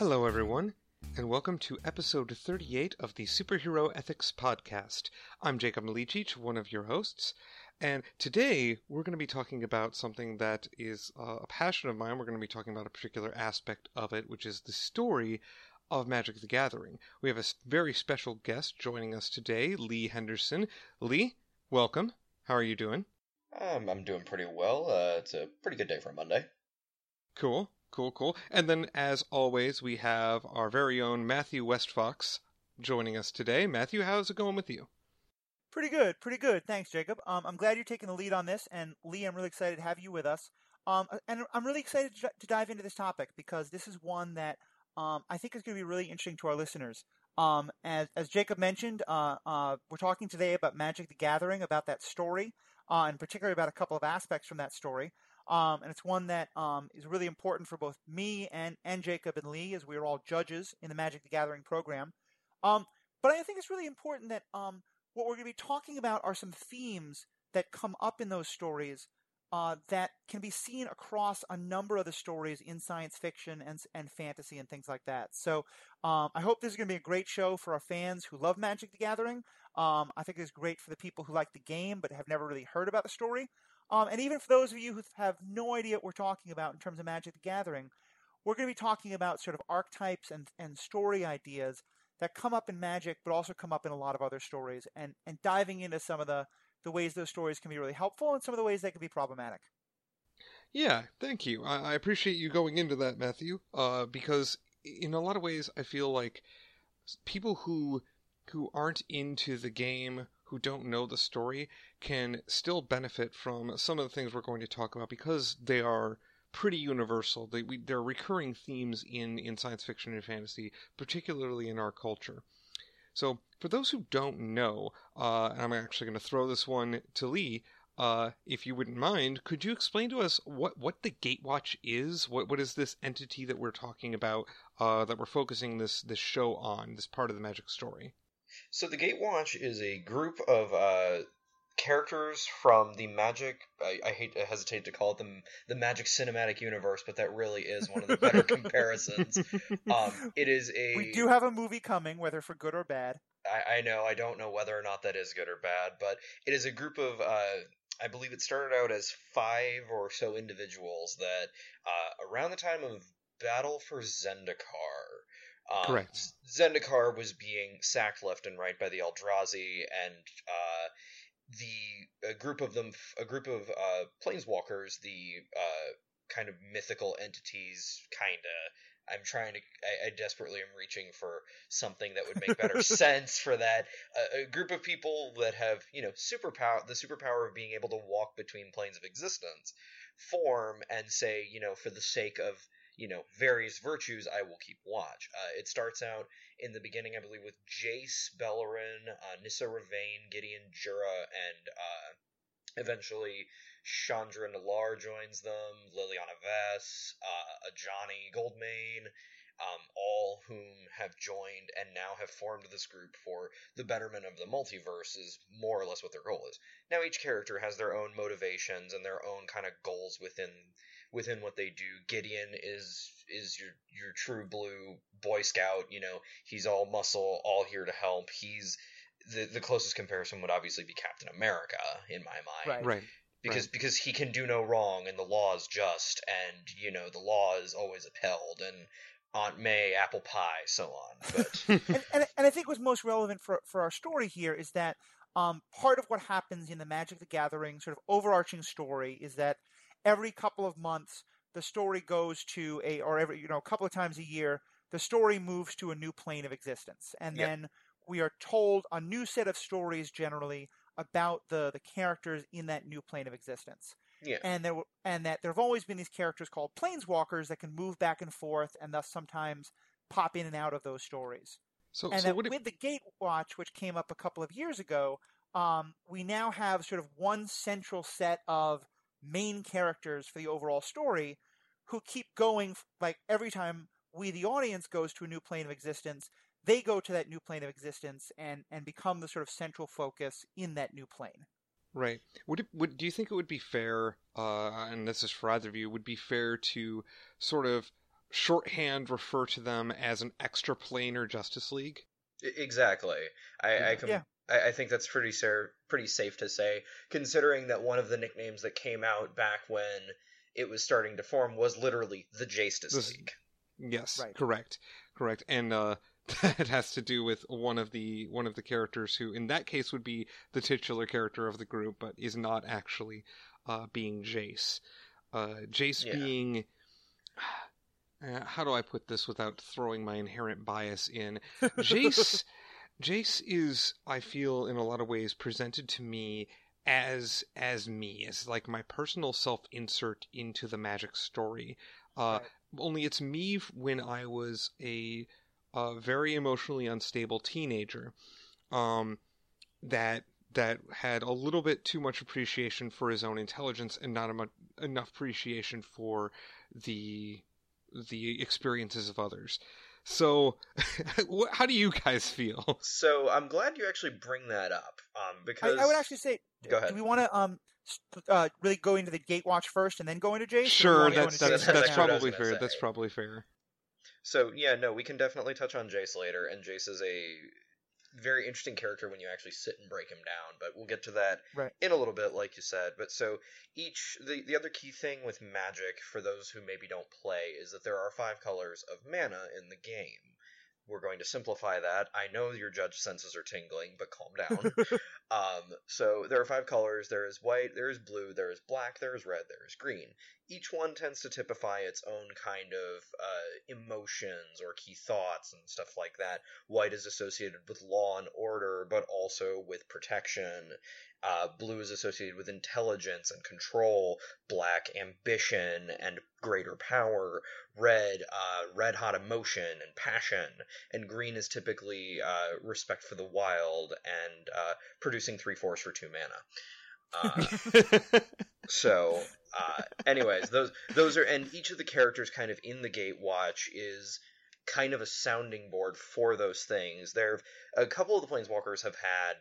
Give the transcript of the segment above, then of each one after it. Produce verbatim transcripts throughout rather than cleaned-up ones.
Hello everyone, and welcome to episode thirty-eight of the Superhero Ethics Podcast. I'm Jacob Leachich, one of your hosts, and today we're going to be talking about something that is uh, a passion of mine. We're going to be talking about a particular aspect of it, which is the story of Magic the Gathering. We have a very special guest joining us today, Lee Henderson. Lee, welcome. How are you doing? Um, I'm doing pretty well. Uh, it's a pretty good day for a Monday. Cool. Cool, cool. And then, as always, we have our very own Matthew Westfox joining us today. Matthew, how's it going with you? Pretty good, pretty good. Thanks, Jacob. Um, I'm glad you're taking the lead on this, and Lee, I'm really excited to have you with us. Um, and I'm really excited to dive into this topic because this is one that um, I think is going to be really interesting to our listeners. Um, as, as Jacob mentioned, uh, uh, we're talking today about Magic the Gathering, about that story, uh, and particularly about a couple of aspects from that story. Um, and it's one that um, is really important for both me and, and Jacob and Lee, as we are all judges in the Magic the Gathering program. Um, but I think it's really important that um, what we're going to be talking about are some themes that come up in those stories uh, that can be seen across a number of the stories in science fiction and, and fantasy and things like that. So um, I hope this is going to be a great show for our fans who love Magic the Gathering. Um, I think it's great for the people who like the game but have never really heard about the story. Um, and even for those of you who have no idea what we're talking about in terms of Magic the Gathering, we're going to be talking about sort of archetypes and, and story ideas that come up in Magic, but also come up in a lot of other stories, and, and diving into some of the, the ways those stories can be really helpful and some of the ways they can be problematic. Yeah, thank you. I, I appreciate you going into that, Matthew, uh, because in a lot of ways I feel like people who who aren't into the game, who don't know the story, can still benefit from some of the things we're going to talk about because they are pretty universal. They, we, they're recurring themes in, in science fiction and fantasy, particularly in our culture. So for those who don't know, uh, and I'm actually going to throw this one to Lee, uh, if you wouldn't mind, could you explain to us what, what the Gatewatch is? What What is this entity that we're talking about, uh, that we're focusing this, this show on, this part of the Magic story? So the Gatewatch is a group of uh, characters from the Magic, I, I hate, I hesitate to call it the, the Magic Cinematic Universe, but that really is one of the better comparisons. Um, it is a... We do have a movie coming, whether for good or bad. I, I know, I don't know whether or not that is good or bad, but it is a group of, uh, I believe it started out as five or so individuals that uh, around the time of Battle for Zendikar, Um, Correct. Zendikar was being sacked left and right by the Eldrazi, and uh, the a group of them, a group of uh, planeswalkers, the uh, kind of mythical entities, kinda. I'm trying to, I, I desperately am reaching for something that would make better sense for that. Uh, a group of people that have, you know, superpower, the superpower of being able to walk between planes of existence, form and say, you know, for the sake of, you know, various virtues, I will keep watch. Uh, it starts out in the beginning, I believe, with Jace Beleren, uh, Nissa Revane, Gideon Jura, and uh, eventually Chandra Nalaar joins them, Liliana Vess, uh, Ajani Goldmane, um, all whom have joined and now have formed this group for the betterment of the multiverse is more or less what their goal is. Now each character has their own motivations and their own kind of goals within within what they do. Gideon is is your your true blue Boy Scout, you know, he's all muscle, all here to help. He's the the closest comparison would obviously be Captain America in my mind. Right. Because right. because he can do no wrong and the law is just and, you know, the law is always upheld and Aunt May, apple pie, so on. But and, and and I think what's most relevant for, for our story here is that um part of what happens in the Magic the Gathering sort of overarching story is that every couple of months, the story goes to a, or every, you know, a couple of times a year, the story moves to a new plane of existence. And yep. then we are told a new set of stories generally about the, the characters in that new plane of existence. Yeah. And there, and that there have always been these characters called planeswalkers that can move back and forth and thus sometimes pop in and out of those stories. So, and so that with it... the Gatewatch, which came up a couple of years ago, um, we now have sort of one central set of main characters for the overall story who keep going. Like every time we, the audience, goes to a new plane of existence, they go to that new plane of existence and, and become the sort of central focus in that new plane. Right. Would it, would, do you think it would be fair, uh, and this is for either of you, would be fair to sort of shorthand refer to them as an extraplanar Justice League. Exactly. I I, can, yeah. I, I think that's pretty ser- pretty safe to say, considering that one of the nicknames that came out back when it was starting to form was literally the Jastice this, League. Yes, right. correct, correct, and uh, that has to do with one of the one of the characters who, in that case, would be the titular character of the group, but is not actually uh, being Jace. Uh, Jace yeah. being. Uh, how do I put this without throwing my inherent bias in? Jace, Jace is, I feel, in a lot of ways, presented to me as as me, as like my personal self-insert into the Magic story. Uh, right. Only it's me when I was a, a very emotionally unstable teenager, um, that that had a little bit too much appreciation for his own intelligence and not emu- enough appreciation for the. the experiences of others. So how do you guys feel? So I'm glad you actually bring that up, um, because I, I would actually say, go ahead. Do we want to um uh, really go into the Gatewatch first and then go into Jace? Sure, that's that's, that's, that's probably fair. Say. That's probably fair. So yeah, no, we can definitely touch on Jace later, and Jace is a very interesting character when you actually sit and break him down, but we'll get to that right. in a little bit, like you said. But so each the, the other key thing with Magic, for those who maybe don't play, is that there are five colors of mana in the game. We're going to simplify that. I know your judge senses are tingling, but calm down. um, so there are five colors. There is white, there is blue, there is black, there is red, there is green. Each one tends to typify its own kind of uh, emotions or key thoughts and stuff like that. White is associated with law and order, but also with protection. Uh, blue is associated with intelligence and control, black ambition and greater power, red uh, red-hot emotion and passion, and green is typically uh, respect for the wild and uh, producing three force for two mana. Uh, so, uh, anyways, those those are, and each of the characters kind of in the Gatewatch is kind of a sounding board for those things. There, a couple of the Planeswalkers have had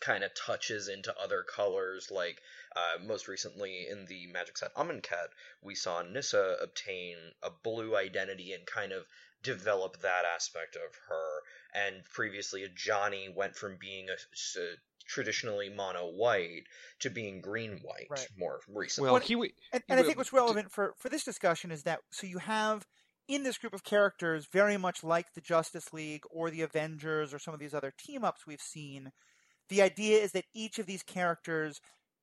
kind of touches into other colors, like uh, most recently in the Magic set Amonkhet, we saw Nissa obtain a blue identity and kind of develop that aspect of her, and previously Ajani went from being a, a traditionally mono-white to being green-white right. more recently. Well, he, he, and, and he, I think what's relevant for, for this discussion is that, so you have in this group of characters very much like the Justice League or the Avengers or some of these other team-ups we've seen. The idea is that each of these characters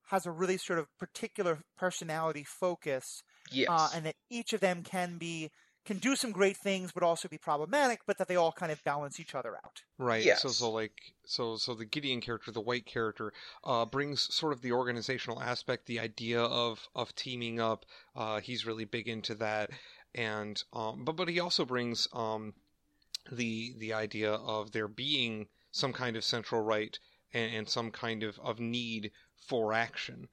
has a really sort of particular personality focus, yes. uh, and that each of them can be can do some great things, but also be problematic. But that they all kind of balance each other out. Right. Yes. So, so like, so, so the Gideon character, the white character, uh, brings sort of the organizational aspect, the idea of of teaming up. Uh, he's really big into that, and um, but but he also brings um, the the idea of there being some kind of central right. And some kind of, of need for action.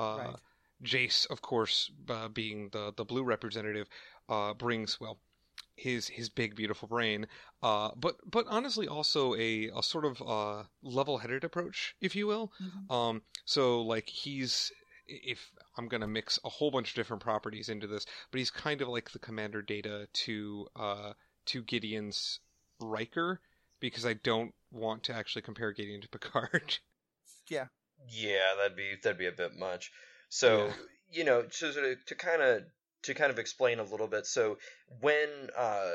Uh, right. Jace, of course, uh, being the, the blue representative, uh, brings, well, his his big, beautiful brain. Uh, but but honestly, also a, a sort of uh, level-headed approach, if you will. Mm-hmm. Um, so, like, he's, if I'm going to mix a whole bunch of different properties into this, but he's kind of like the Commander Data to, uh, to Gideon's Riker, because I don't want to actually compare Gideon to Picard. Yeah. Yeah, that'd be that'd be a bit much. So, yeah. you know, to to kind of to kind of explain a little bit. So, when uh,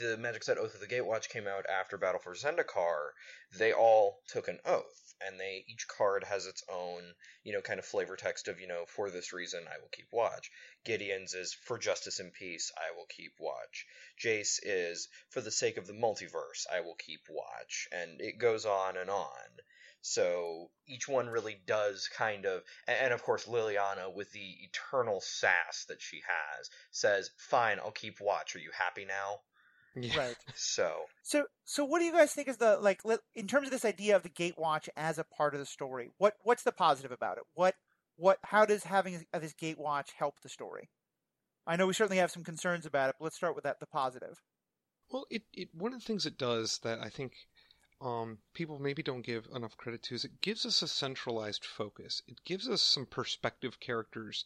the Magic set Oath of the Gatewatch came out after Battle for Zendikar, they all took an oath, and they each card has its own, you know, kind of flavor text of, you know, for this reason I will keep watch. Gideon's is for justice and peace, I will keep watch. Jace is for the sake of the multiverse, I will keep watch. And it goes on and on. So each one really does kind of, and of course Liliana, with the eternal sass that she has, says, fine, I'll keep watch. Are you happy now? Yeah. Right. So, so, so, what do you guys think is the, like, in terms of this idea of the Gatewatch as a part of the story? What, what's the positive about it? What, what, how does having this Gatewatch help the story? I know we certainly have some concerns about it, but let's start with that, the positive. Well, it, it one of the things it does that I think um, people maybe don't give enough credit to is it gives us a centralized focus. It gives us some perspective characters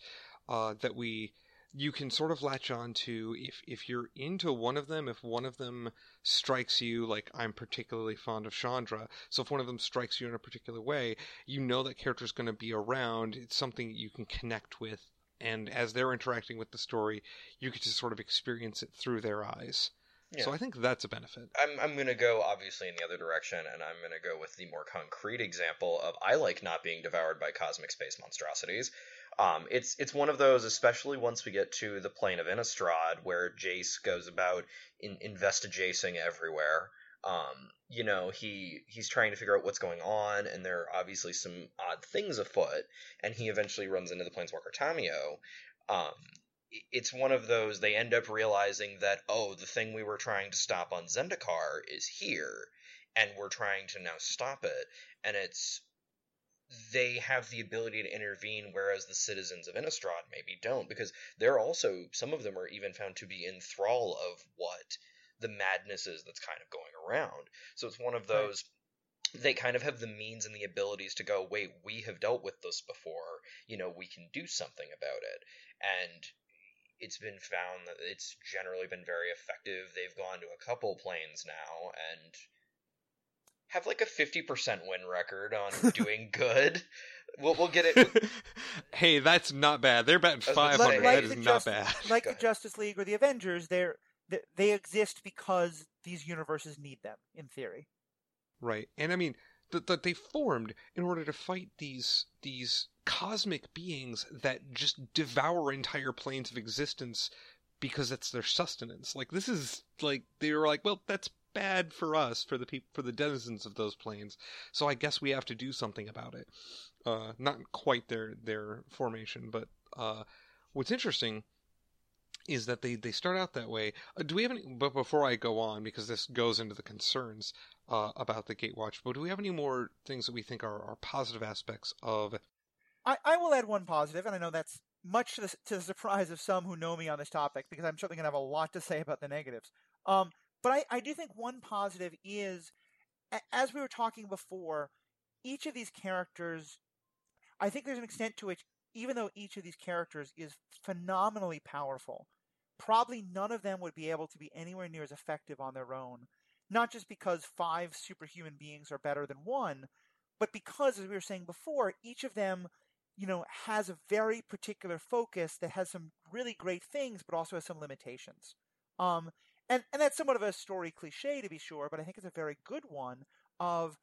uh, that we you can sort of latch on to if, if you're into one of them, if one of them strikes you, like I'm particularly fond of Chandra, so if one of them strikes you in a particular way, you know that character's going to be around. It's something you can connect with, and as they're interacting with the story, you get to sort of experience it through their eyes. Yeah. So I think that's a benefit. I'm I'm going to go, obviously, in the other direction, and I'm going to go with the more concrete example of I like not being devoured by cosmic space monstrosities. Um, it's it's one of those, especially once we get to the plane of Innistrad, where Jace goes about in, investigacing everywhere. Um, you know, he he's trying to figure out what's going on, and there are obviously some odd things afoot, and he eventually runs into the Planeswalker Tamiyo. Um It's one of those, they end up realizing that, oh, the thing we were trying to stop on Zendikar is here, and we're trying to now stop it. And it's, they have the ability to intervene, whereas the citizens of Innistrad maybe don't, because they're also, some of them are even found to be in thrall of what the madness is that's kind of going around. So it's one of those... Right. They kind of have the means and the abilities to go, wait, we have dealt with this before, you know, we can do something about it. And it's been found that it's generally been very effective. They've gone to a couple planes now and have like a fifty percent win record on doing good. We'll, we'll get it. Hey, that's not bad. They're batting five hundred. Like, like that is not Just- bad. Like the Justice League or the Avengers, they're, they, they exist because these universes need them, in theory. Right. And I mean, that the, they formed in order to fight these these cosmic beings that just devour entire planes of existence because that's their sustenance. Like, this is like, they were like, well, that's bad for us, for the people, for the denizens of those planes. So I guess we have to do something about it. Uh, not quite their, their formation, but uh, what's interesting is that they, they start out that way. Uh, do we have any, but before I go on, because this goes into the concerns uh, about the Gatewatch, but do we have any more things that we think are, are positive aspects of? I, I will add one positive, and I know that's much to the, to the surprise of some who know me on this topic, because I'm certainly going to have a lot to say about the negatives. Um, but I, I do think one positive is, as we were talking before, each of these characters, I think there's an extent to which, even though each of these characters is phenomenally powerful, probably none of them would be able to be anywhere near as effective on their own. Not just because five superhuman beings are better than one, but because, as we were saying before, each of them, you know, has a very particular focus that has some really great things, but also has some limitations. Um, and, and that's somewhat of a story cliche, to be sure, but I think it's a very good one of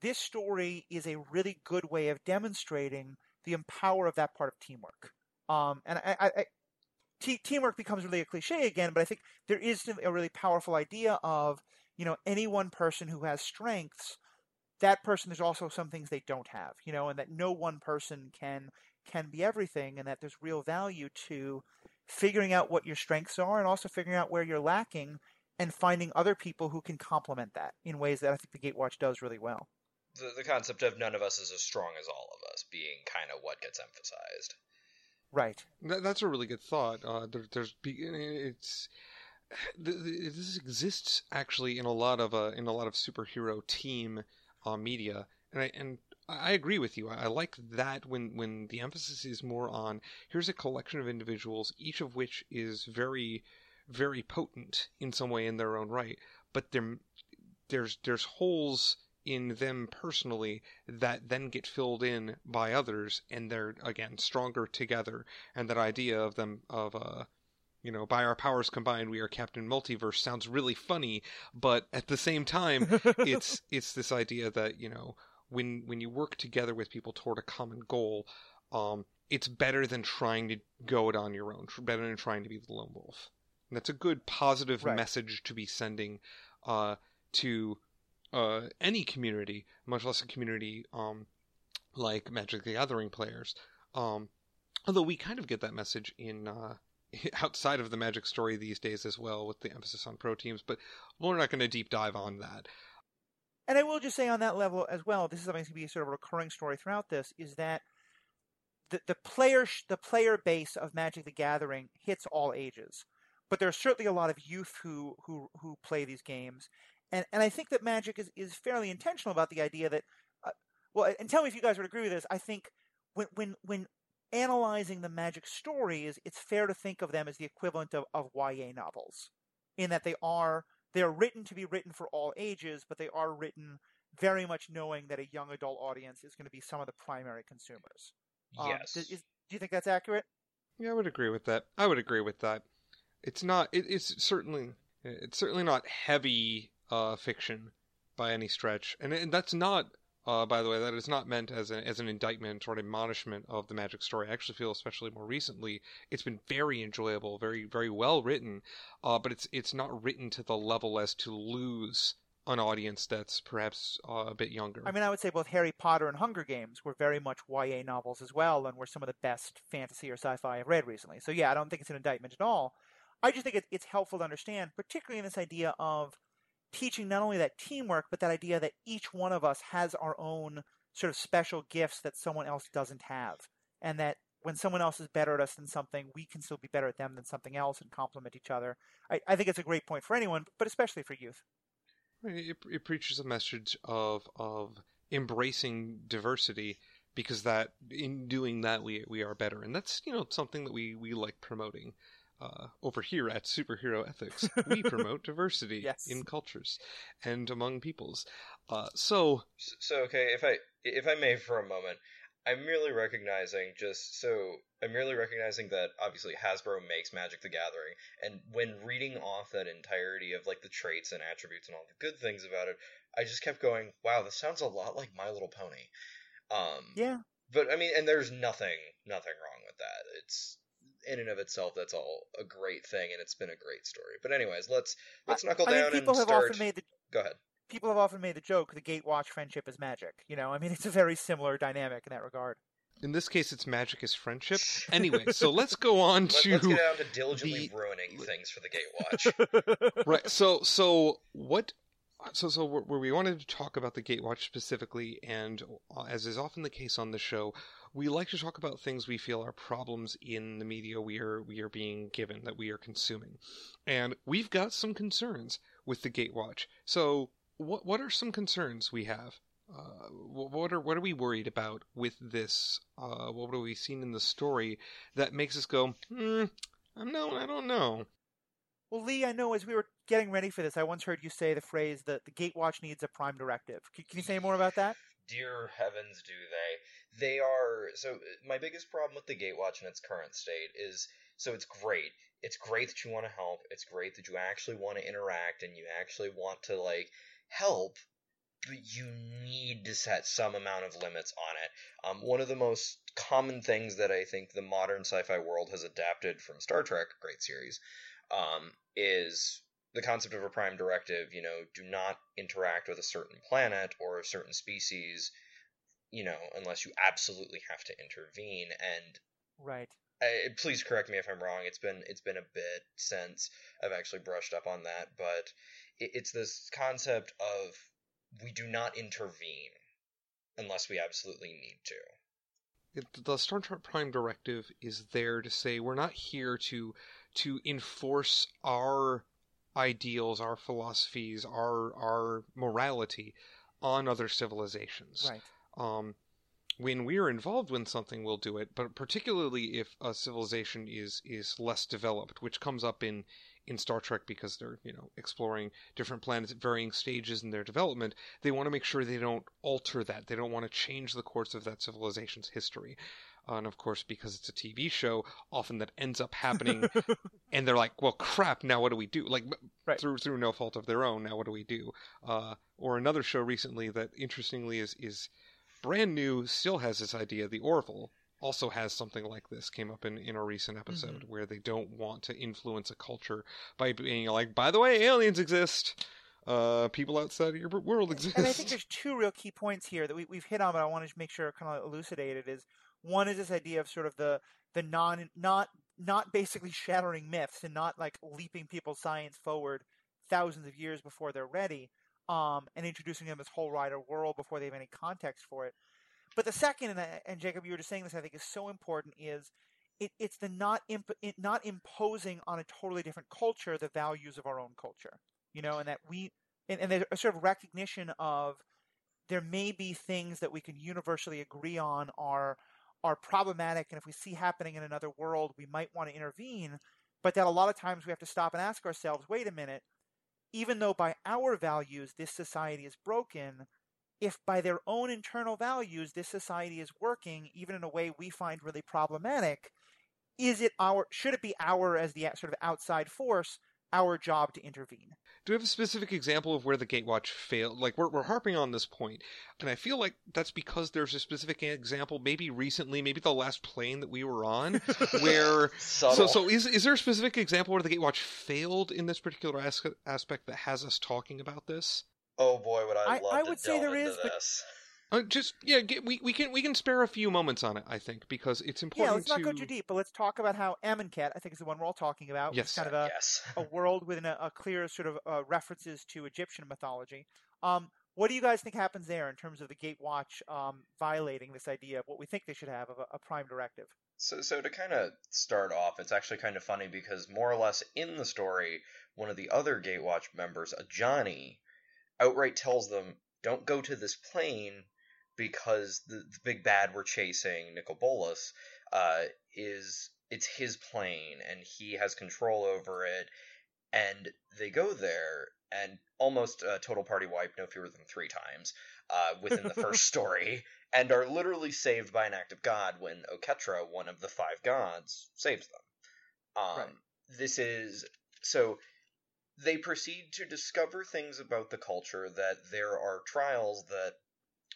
this story is a really good way of demonstrating the empower of that part of teamwork. Um, and I... I, I T- teamwork becomes really a cliche again, but I think there is a really powerful idea of, you know, any one person who has strengths, that person, there's also some things they don't have, you know, and that no one person can can be everything, and that there's real value to figuring out what your strengths are and also figuring out where you're lacking and finding other people who can complement that in ways that I think the Gatewatch does really well. The, the concept of none of us is as strong as all of us being kind of what gets emphasized. Right. That's a really good thought. Uh, there, there's it's this exists actually in a lot of uh, in a lot of superhero team uh, media, and I and I agree with you. I like that when when the emphasis is more on here's a collection of individuals, each of which is very very potent in some way in their own right, but there there's there's holes in them personally that then get filled in by others, and they're again stronger together. And that idea of them of uh you know, by our powers combined we are Captain Multiverse sounds really funny, but at the same time it's it's this idea that, you know, when when you work together with people toward a common goal, um it's better than trying to go it on your own, better than trying to be the lone wolf. And that's a good positive right. message to be sending uh to Uh, any community, much less a community um, like Magic the Gathering players. Um, although we kind of get that message in uh, outside of the Magic story these days as well, with the emphasis on pro teams, but we're not going to deep dive on that. And I will just say on that level as well, this is something that's going to be sort of a recurring story throughout this, is that the, the, player, the player base of Magic the Gathering hits all ages. But there's certainly a lot of youth who, who, who play these games. And and I think that Magic is, is fairly intentional about the idea that, uh, well, and tell me if you guys would agree with this, I think when when when analyzing the Magic stories, it's fair to think of them as the equivalent of, of Y A novels, in that they are they're written to be written for all ages, but they are written very much knowing that a young adult audience is going to be some of the primary consumers. Yes. Um, is, do you think that's accurate? Yeah, I would agree with that. I would agree with that. It's not. It, it's certainly. It's certainly not heavy uh, fiction by any stretch, and, and that's not. Uh, by the way, that is not meant as an as an indictment or an admonishment of the Magic story. I actually feel, especially more recently, it's been very enjoyable, very very well written. Uh, but it's it's not written to the level as to lose an audience that's perhaps uh, a bit younger. I mean, I would say both Harry Potter and Hunger Games were very much Y A novels as well, and were some of the best fantasy or sci-fi I've read recently. So yeah, I don't think it's an indictment at all. I just think it, it's helpful to understand, particularly in this idea of teaching not only that teamwork, but that idea that each one of us has our own sort of special gifts that someone else doesn't have. And that when someone else is better at us than something, we can still be better at them than something else and complement each other. I, I think it's a great point for anyone, but especially for youth. It, it preaches a message of of embracing diversity, because that in doing that we we are better. And that's, you know, something that we, we like promoting. Uh, over here at Superhero Ethics, we promote diversity yes. in cultures and among peoples. Uh, so, so okay, if I if I may for a moment, I'm merely recognizing just so I'm merely recognizing that obviously Hasbro makes Magic the Gathering, and when reading off that entirety of like the traits and attributes and all the good things about it, I just kept going, "Wow, this sounds a lot like My Little Pony." Um, yeah, but I mean, and there's nothing nothing wrong with that. It's in and of itself, that's all a great thing, and it's been a great story. But anyways, let's let's knuckle I mean, down people and have start. Often made the, Go ahead. People have often made the joke: the Gatewatch friendship is magic. You know, I mean, it's a very similar dynamic in that regard. In this case, it's magic is friendship. Anyway, so let's go on to let's get down to diligently the... ruining things for the Gatewatch. Right. So, so what? So, so where we wanted to talk about the Gatewatch specifically, and as is often the case on the show, we like to talk about things we feel are problems in the media we are we are being given, that we are consuming, and we've got some concerns with the Gatewatch. So, what what are some concerns we have? Uh, what are what are we worried about with this? Uh, what have we seen in the story that makes us go, hmm, no, I don't know. Well, Lee, I know as we were getting ready for this, I once heard you say the phrase that the Gatewatch needs a prime directive. Can, can you say more about that? Dear heavens, do they. They are... So, my biggest problem with the Gatewatch in its current state is... So, it's great. It's great that you want to help. It's great that you actually want to interact and you actually want to, like, help. But you need to set some amount of limits on it. Um, one of the most common things that I think the modern sci-fi world has adapted from Star Trek, great series... Um, is the concept of a prime directive, you know, do not interact with a certain planet or a certain species, you know, unless you absolutely have to intervene. And right. I, please correct me if I'm wrong. It's been it's been a bit since I've actually brushed up on that, but it, it's this concept of we do not intervene unless we absolutely need to. The Star Trek Prime Directive is there to say we're not here to to enforce our ideals, our philosophies, our our morality on other civilizations. Right. Um, when we're involved in something, we'll do it, but particularly if a civilization is is less developed, which comes up in in Star Trek because they're, you know, exploring different planets at varying stages in their development, they want to make sure they don't alter that. They don't want to change the course of that civilization's history. Uh, and of course, because it's a T V show, often that ends up happening and they're like, well, crap, now what do we do? Like, right. through through no fault of their own, now what do we do? Uh, or another show recently that, interestingly, is is brand new, still has this idea, The Orville. Also has something like this, came up in, in a recent episode, mm-hmm. where they don't want to influence a culture by being like, by the way, aliens exist, uh, people outside of your world exist. And I think there's two real key points here that we, we've hit on, but I want to make sure kind of elucidated is, one is this idea of sort of the, the non, not, not basically shattering myths and not like leaping people's science forward thousands of years before they're ready, um, and introducing them as whole rider world before they have any context for it. But the second, and, and Jacob, you were just saying this, I think is so important, is it, it's the not imp, it, not imposing on a totally different culture the values of our own culture, you know, and that we and, and there's a sort of recognition of there may be things that we can universally agree on are are problematic, and if we see happening in another world, we might want to intervene, but that a lot of times we have to stop and ask ourselves, wait a minute, even though by our values this society is broken, if by their own internal values this society is working, even in a way we find really problematic, is it our, should it be our, as the sort of outside force, our job to intervene? Do we have a specific example of where the Gatewatch failed? Like, we're, we're harping on this point, and I feel like that's because there's a specific example, maybe recently, maybe the last plane that we were on, where... Subtle. So so is is there a specific example where the Gatewatch failed in this particular as- aspect that has us talking about this? Oh boy, would I, I love I to would delve say there into is, this. But... Uh, just, yeah, get, we, we, can, we can spare a few moments on it, I think, because it's important to... Yeah, let's not to... go too deep, but let's talk about how Amonkhet, I think, is the one we're all talking about. Yes. It's kind of a, yes. a world with a, a clear sort of uh, references to Egyptian mythology. Um, what do you guys think happens there in terms of the Gatewatch um, violating this idea of what we think they should have of a, a prime directive? So, so to kind of start off, it's actually kind of funny because more or less in the story, one of the other Gatewatch members, Ajani, outright tells them, don't go to this plane because the, the big bad we're chasing, Nicol Bolas, uh, is it's his plane and he has control over it. And they go there and almost uh, total party wipe no fewer than three times uh, within the first story and are literally saved by an act of God when Oketra, one of the five gods, saves them. Um, right. This is... so. They proceed to discover things about the culture, that there are trials that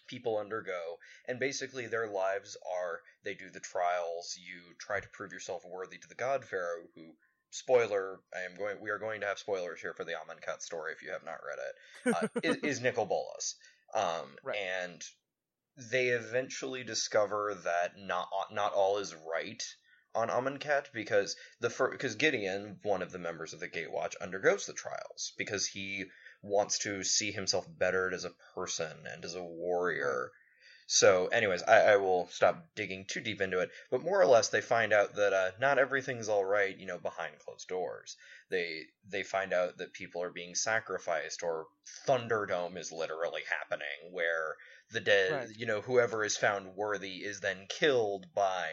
people undergo, and basically their lives are, they do the trials, you try to prove yourself worthy to the god pharaoh, who, spoiler, I am going, we are going to have spoilers here for the Amonkhet story if you have not read it, uh, is, is Nicol Bolas. Um, right. And they eventually discover that not not all is right on Amonkhet, because the fir- because Gideon, one of the members of the Gatewatch, undergoes the trials because he wants to see himself bettered as a person and as a warrior. So anyways, I, I will stop digging too deep into it, but more or less they find out that uh, not everything's all right, you know, behind closed doors. They they find out that people are being sacrificed, or Thunderdome is literally happening, where the dead, right. you know, whoever is found worthy is then killed by...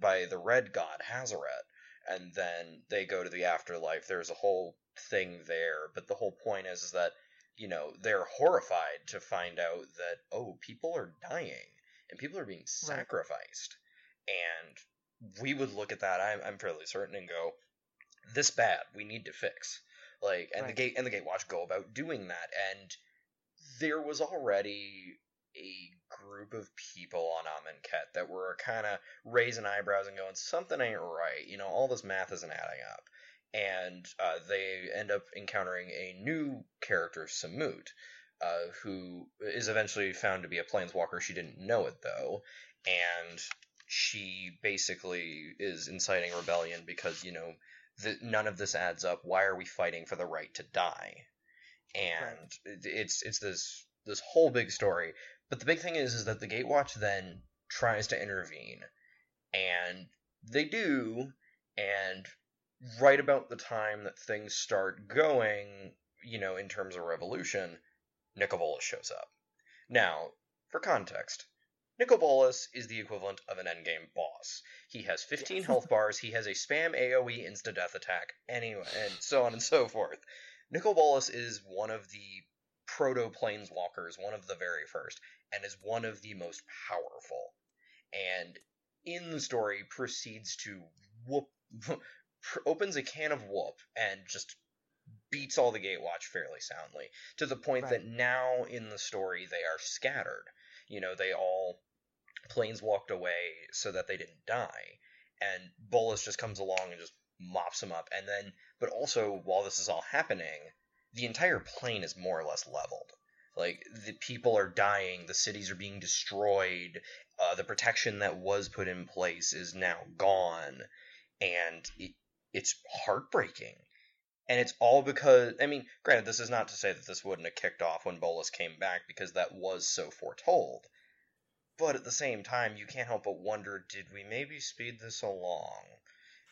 by the red god, Hazoret, and then they go to the afterlife. There's a whole thing there, but the whole point is, is that, you know, they're horrified to find out that, oh, people are dying, and people are being sacrificed, right. and we would look at that, I'm, I'm fairly certain, and go, this bad, we need to fix. Like, and right. the Gate and the Gatewatch go about doing that, and there was already... a group of people on Amonkhet that were kind of raising eyebrows and going, something ain't right, you know, all this math isn't adding up. And uh, they end up encountering a new character, Samut, uh, who is eventually found to be a planeswalker. She didn't know it, though, and she basically is inciting rebellion because, you know, the, none of this adds up. Why are we fighting for the right to die? And right. it's it's this this whole big story. But the big thing is, is that the Gatewatch then tries to intervene, and they do, and right about the time that things start going, you know, in terms of revolution, Nicol Bolas shows up. Now, for context, Nicol Bolas is the equivalent of an endgame boss. He has fifteen health bars, he has a spam AoE insta-death attack, anyway, and so on and so forth. Nicol Bolas is one of the proto-planeswalkers, one of the very first, and is one of the most powerful, and in the story proceeds to whoop, opens a can of whoop, and just beats all the Gatewatch fairly soundly, to the point right. that now in the story they are scattered. You know, they all planeswalked away so that they didn't die, and Bolas just comes along and just mops them up, and then, but also, while this is all happening, the entire plane is more or less leveled. Like, the people are dying, the cities are being destroyed, uh, the protection that was put in place is now gone, and it, it's heartbreaking. And it's all because, I mean, granted, this is not to say that this wouldn't have kicked off when Bolas came back, because that was so foretold. But at the same time, you can't help but wonder, did we maybe speed this along?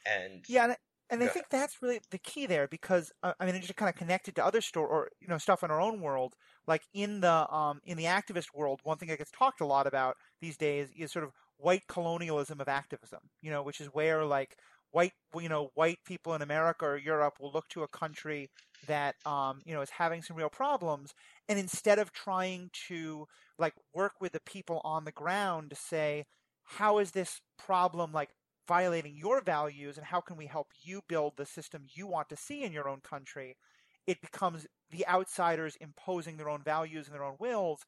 And yeah, that- And I think that's really the key there, because uh, I mean, it's just kind of connected to other store or you know stuff in our own world. Like in the um, in the activist world, one thing that gets talked a lot about these days is sort of white colonialism of activism, you know, which is where like white, you know, white people in America or Europe will look to a country that, um, you know, is having some real problems. And instead of trying to like work with the people on the ground to say, how is this problem like violating your values and how can we help you build the system you want to see in your own country? It becomes the outsiders imposing their own values and their own wills,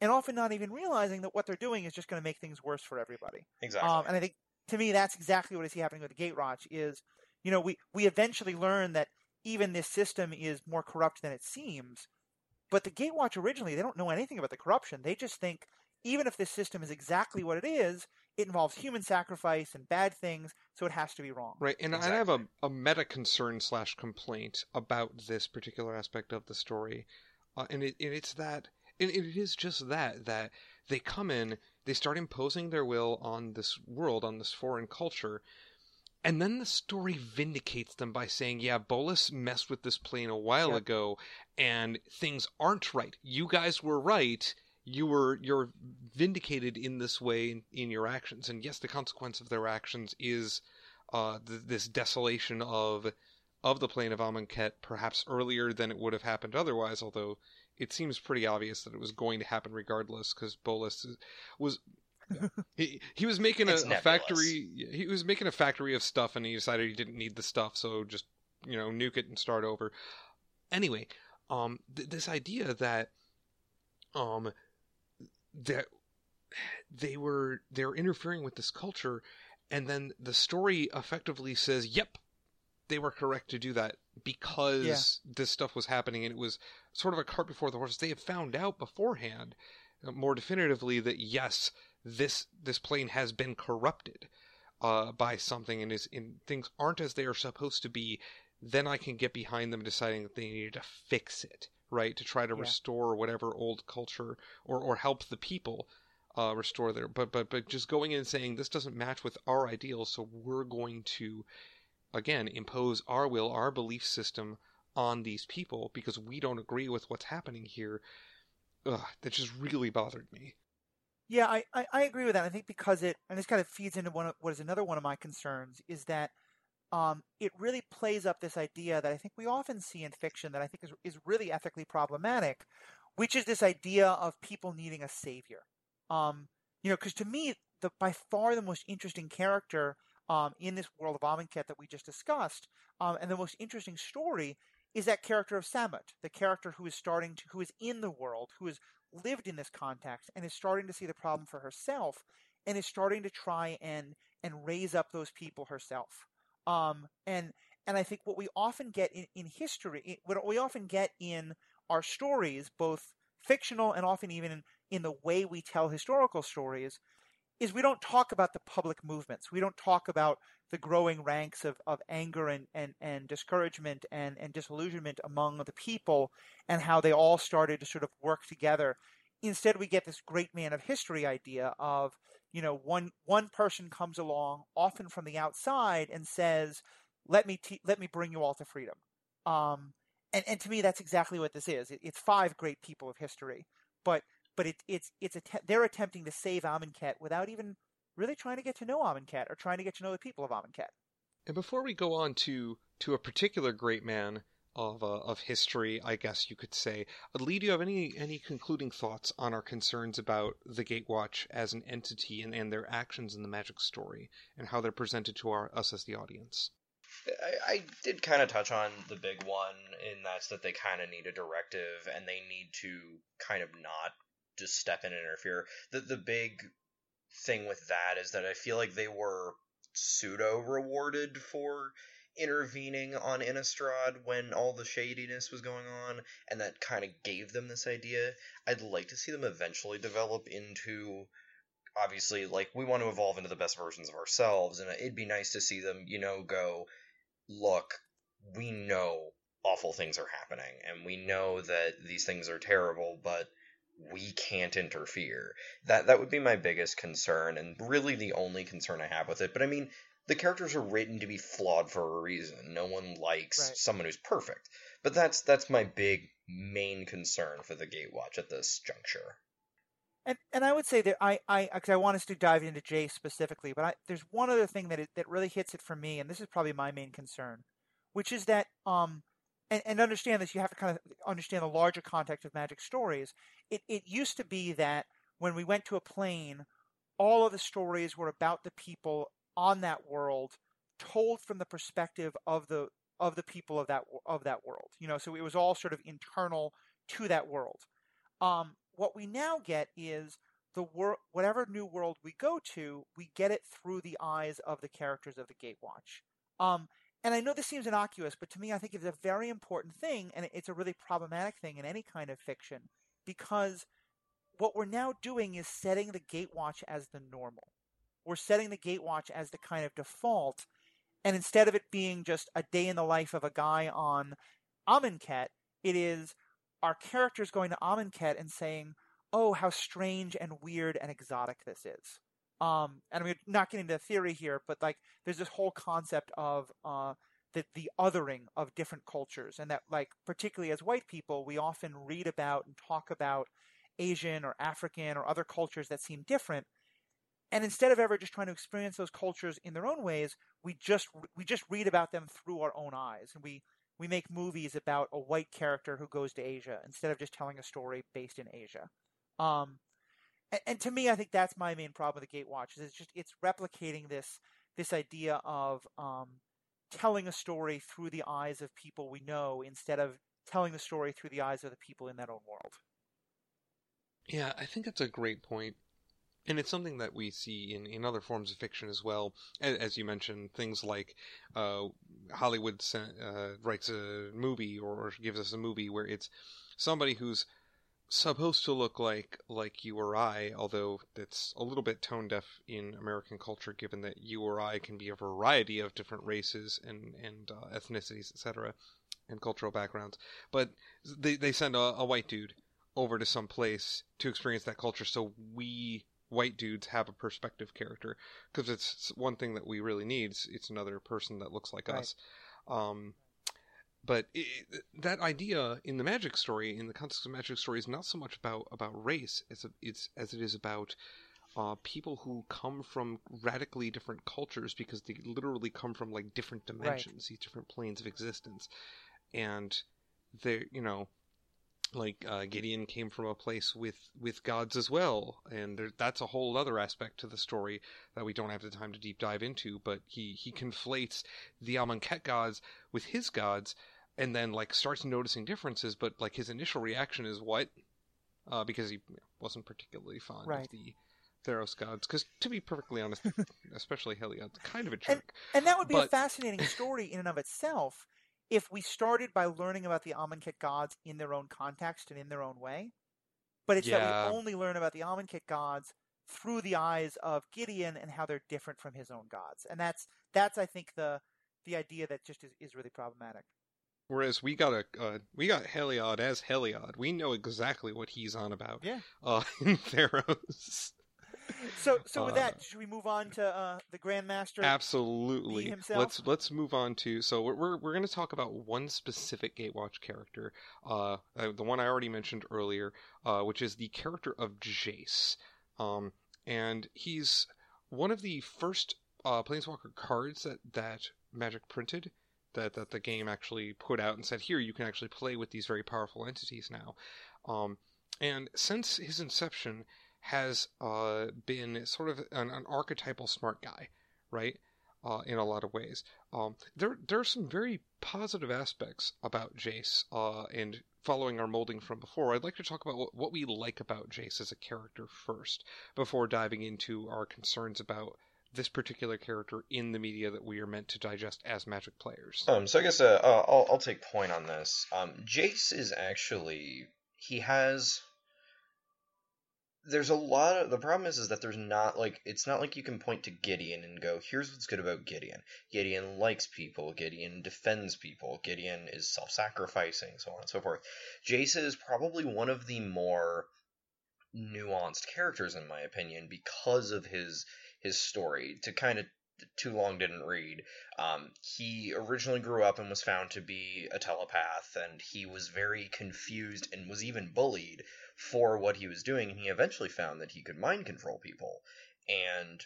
and often not even realizing that what they're doing is just going to make things worse for everybody. Exactly. Um, and I think, to me, that's exactly what I see happening with the Gatewatch is, you know, we, we eventually learn that even this system is more corrupt than it seems. But the Gatewatch originally, they don't know anything about the corruption. They just think even if this system is exactly what it is, it involves human sacrifice and bad things, so it has to be wrong. Right, and exactly. I have a, a meta concern slash complaint about this particular aspect of the story. Uh, and, it, and it's that, and it is just that, that they come in, they start imposing their will on this world, on this foreign culture, and then the story vindicates them by saying, yeah, Bolas messed with this plane a while yeah. ago, and things aren't right. You guys were right. You were, you're vindicated in this way in, in your actions. And yes, the consequence of their actions is uh, th- this desolation of of the plain of Amonkhet, perhaps earlier than it would have happened otherwise, although it seems pretty obvious that it was going to happen regardless, because Bolas was... he, he was making a, a factory... He was making a factory of stuff, and he decided he didn't need the stuff, so just, you know, nuke it and start over. Anyway, um, th- this idea that... um. that they were they're interfering with this culture, and then the story effectively says, yep, they were correct to do that because yeah. this stuff was happening, and it was sort of a cart before the horse. They had found out beforehand more definitively that yes, this this plane has been corrupted uh by something, and is in things aren't as they are supposed to be. Then I can get behind them deciding that they needed to fix it, right, to try to yeah. restore whatever old culture, or, or help the people uh, restore their... But, but but just going in and saying, this doesn't match with our ideals, so we're going to, again, impose our will, our belief system on these people because we don't agree with what's happening here, ugh, that just really bothered me. Yeah, I, I, I agree with that. I think because it... And this kind of feeds into one of, what is another one of my concerns, is that Um, it really plays up this idea that I think we often see in fiction that I think is, is really ethically problematic, which is this idea of people needing a savior. Um, you know, because to me, the by far the most interesting character um, in this world of Amonkhet that we just discussed, um, and the most interesting story is that character of Samut, the character who is starting to, who is in the world, who has lived in this context, and is starting to see the problem for herself, and is starting to try and and raise up those people herself. Um, and and I think what we often get in, in history, what we often get in our stories, both fictional and often even in, in the way we tell historical stories, is we don't talk about the public movements. We don't talk about the growing ranks of, of anger and, and, and discouragement and, and disillusionment among the people and how they all started to sort of work together. Instead, we get this great man of history idea of, you know, one one person comes along, often from the outside, and says, "Let me te- let me bring you all to freedom." Um, and and to me, that's exactly what this is. It, it's five great people of history, but but it, it's it's a att- they're attempting to save Amonkhet without even really trying to get to know Amonkhet or trying to get to know the people of Amonkhet. And before we go on to to a particular great man of uh, of history, I guess you could say, Lee, do you have any any concluding thoughts on our concerns about the Gatewatch as an entity and, and their actions in the Magic story and how they're presented to our us as the audience? I, I did kind of touch on the big one, and that's that they kind of need a directive and they need to kind of not just step in and interfere. The the big thing with that is that I feel like they were pseudo rewarded for intervening on Innistrad when all the shadiness was going on, and that kind of gave them this idea. I'd like to see them eventually develop into, obviously, like, we want to evolve into the best versions of ourselves, and it'd be nice to see them, you know, go, look, we know awful things are happening, and we know that these things are terrible, but we can't interfere. That, that would be my biggest concern, and really the only concern I have with it. But I mean, the characters are written to be flawed for a reason. No one likes right. someone who's perfect. But that's that's my big main concern for the Gatewatch at this juncture. And and I would say that I I because I want us to dive into Jace specifically, but I, there's one other thing that it, that really hits it for me, and this is probably my main concern, which is that um and, and understand this, you have to kind of understand the larger context of Magic stories. It it used to be that when we went to a plane, all of the stories were about the people on that world, told from the perspective of the of the people of that of that world. You know, so it was all sort of internal to that world. Um, what we now get is the wor- whatever new world we go to, we get it through the eyes of the characters of the Gatewatch. Um, and I know this seems innocuous, but to me, I think it's a very important thing, and it's a really problematic thing in any kind of fiction, because what we're now doing is setting the Gatewatch as the normal. We're setting the Gatewatch as the kind of default, and instead of it being just a day in the life of a guy on Amonkhet, it is our characters going to Amonkhet and saying, oh, how strange and weird and exotic this is. Um, and I'm not getting into theory here, but like there's this whole concept of uh, the, the othering of different cultures, and that like particularly as white people, we often read about and talk about Asian or African or other cultures that seem different. And instead of ever just trying to experience those cultures in their own ways, we just we just read about them through our own eyes. And we, we make movies about a white character who goes to Asia instead of just telling a story based in Asia. Um, and, and to me, I think that's my main problem with the Gatewatch. It's just it's replicating this this idea of um, telling a story through the eyes of people we know instead of telling the story through the eyes of the people in that own world. Yeah, I think that's a great point. And it's something that we see in, in other forms of fiction as well. As you mentioned, things like uh, Hollywood uh, writes a movie or, or gives us a movie where it's somebody who's supposed to look like like you or I, although that's a little bit tone-deaf in American culture, given that you or I can be a variety of different races and, and uh, ethnicities, et cetera, and cultural backgrounds. But they, they send a, a white dude over to some place to experience that culture, so we white dudes have a perspective character, because it's one thing that we really need. It's another person that looks like right. us. Um, but it, that idea in the Magic story, in the context of Magic story, is not so much about, about race as it's as it is about uh, people who come from radically different cultures, because they literally come from like different dimensions, right. these different planes of existence, and they're you know. Like uh, Gideon came from a place with, with gods as well, and there, that's a whole other aspect to the story that we don't have the time to deep dive into, but he, he conflates the Amonkhet gods with his gods, and then like starts noticing differences, but like his initial reaction is what? Uh, because he wasn't particularly fond right. of the Theros gods, because to be perfectly honest, especially Heliod, kind of a jerk. And, and that would be but... a fascinating story in and of itself, if we started by learning about the Amonkhet gods in their own context and in their own way. But it's yeah. that we only learn about the Amonkhet gods through the eyes of Gideon and how they're different from his own gods. And that's, that's I think, the the idea that just is, is really problematic. Whereas we got a uh, we got Heliod as Heliod. We know exactly what he's on about yeah. uh, in Theros. So, so with uh, that, should we move on to uh, the Grandmaster? Absolutely. Lee himself? Let's let's move on to. So we're we're, we're going to talk about one specific Gatewatch character, uh, the one I already mentioned earlier, uh, which is the character of Jace, um, and he's one of the first uh, Planeswalker cards that, that Magic printed, that that the game actually put out and said, here you can actually play with these very powerful entities now, um, and since his inception. Has uh, been sort of an, an archetypal smart guy, right? Uh, in a lot of ways, um, there there are some very positive aspects about Jace. Uh, and following our molding from before, I'd like to talk about what, what we like about Jace as a character first, before diving into our concerns about this particular character in the media that we are meant to digest as Magic players. Um, so I guess uh, uh, I'll I'll take point on this. Um, Jace is actually he has. There's a lot of the problem is, is that there's not like it's not like you can point to Gideon and go, here's what's good about Gideon. Gideon likes people. Gideon defends people. Gideon is self-sacrificing, so on and so forth. Jace is probably one of the more nuanced characters, in my opinion, because of his his story. To kind of too long didn't read. Um, he originally grew up and was found to be a telepath, and he was very confused and was even bullied for what he was doing, and he eventually found that he could mind control people. And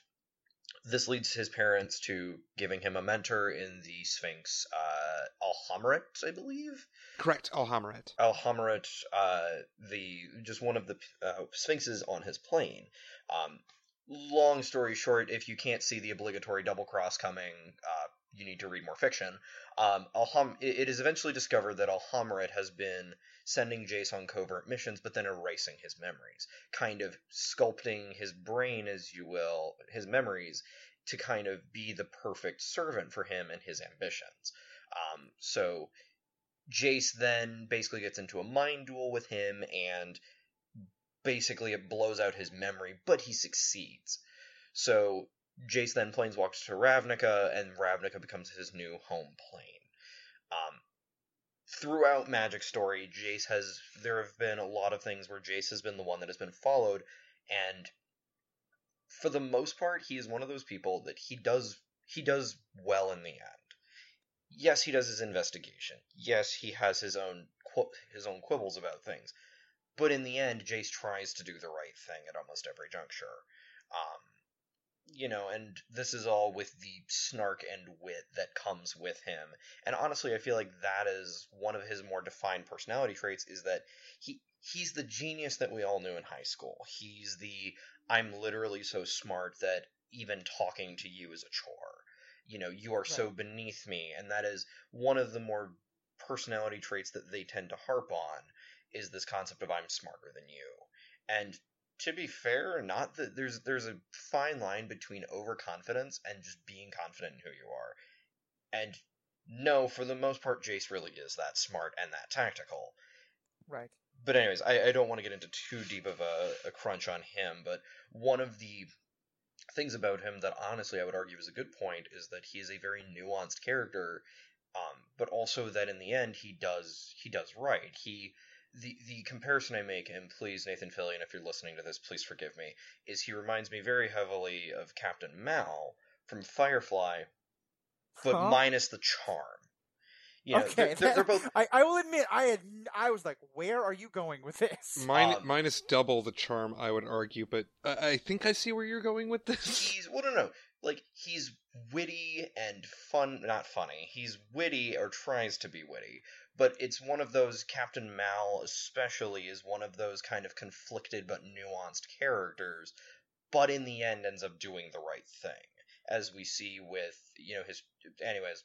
this leads his parents to giving him a mentor in the Sphinx, uh, Alhammarret, I believe? Correct, Alhammarret. Alhammarret, uh, the, just one of the uh, Sphinxes on his plane. Um, long story short, if you can't see the obligatory double cross coming, uh, you need to read more fiction. Um, Alham- it is eventually discovered that Alhammarret has been sending Jace on covert missions, but then erasing his memories, kind of sculpting his brain, as you will, his memories, to kind of be the perfect servant for him and his ambitions. Um, so Jace then basically gets into a mind duel with him, and basically it blows out his memory, but he succeeds. So Jace then planeswalks to Ravnica, and Ravnica becomes his new home plane. Um, throughout Magic's story, Jace has... There have been a lot of things where Jace has been the one that has been followed, and for the most part, he is one of those people that he does he does well in the end. Yes, he does his investigation. Yes, he has his own qu- his own quibbles about things. But in the end, Jace tries to do the right thing at almost every juncture. Um... You know, and this is all with the snark and wit that comes with him. And honestly, I feel like that is one of his more defined personality traits, is that he he's the genius that we all knew in high school. He's the, I'm literally so smart that even talking to you is a chore. You know, you are right. So beneath me. And that is one of the more personality traits that they tend to harp on, is this concept of I'm smarter than you. And to be fair, not that there's there's a fine line between overconfidence and just being confident in who you are. And no, for the most part, Jace really is that smart and that tactical. Right. But anyways, I, I don't want to get into too deep of a, a crunch on him, but one of the things about him that honestly I would argue is a good point is that he is a very nuanced character, um, but also that in the end he does he does right. He... The the comparison I make, and please, Nathan Fillion, if you're listening to this, please forgive me, is he reminds me very heavily of Captain Mal from Firefly, but huh? minus the charm. You know, okay, they're, they're, that, they're both... I, I will admit, I had, I was like, where are you going with this? Min- um, minus double the charm, I would argue, but I, I think I see where you're going with this. He's, well, no, no, like, he's witty and fun, not funny, he's witty, or tries to be witty, but it's one of those, Captain Mal especially, is one of those kind of conflicted but nuanced characters, but in the end ends up doing the right thing, as we see with, you know, his, anyways...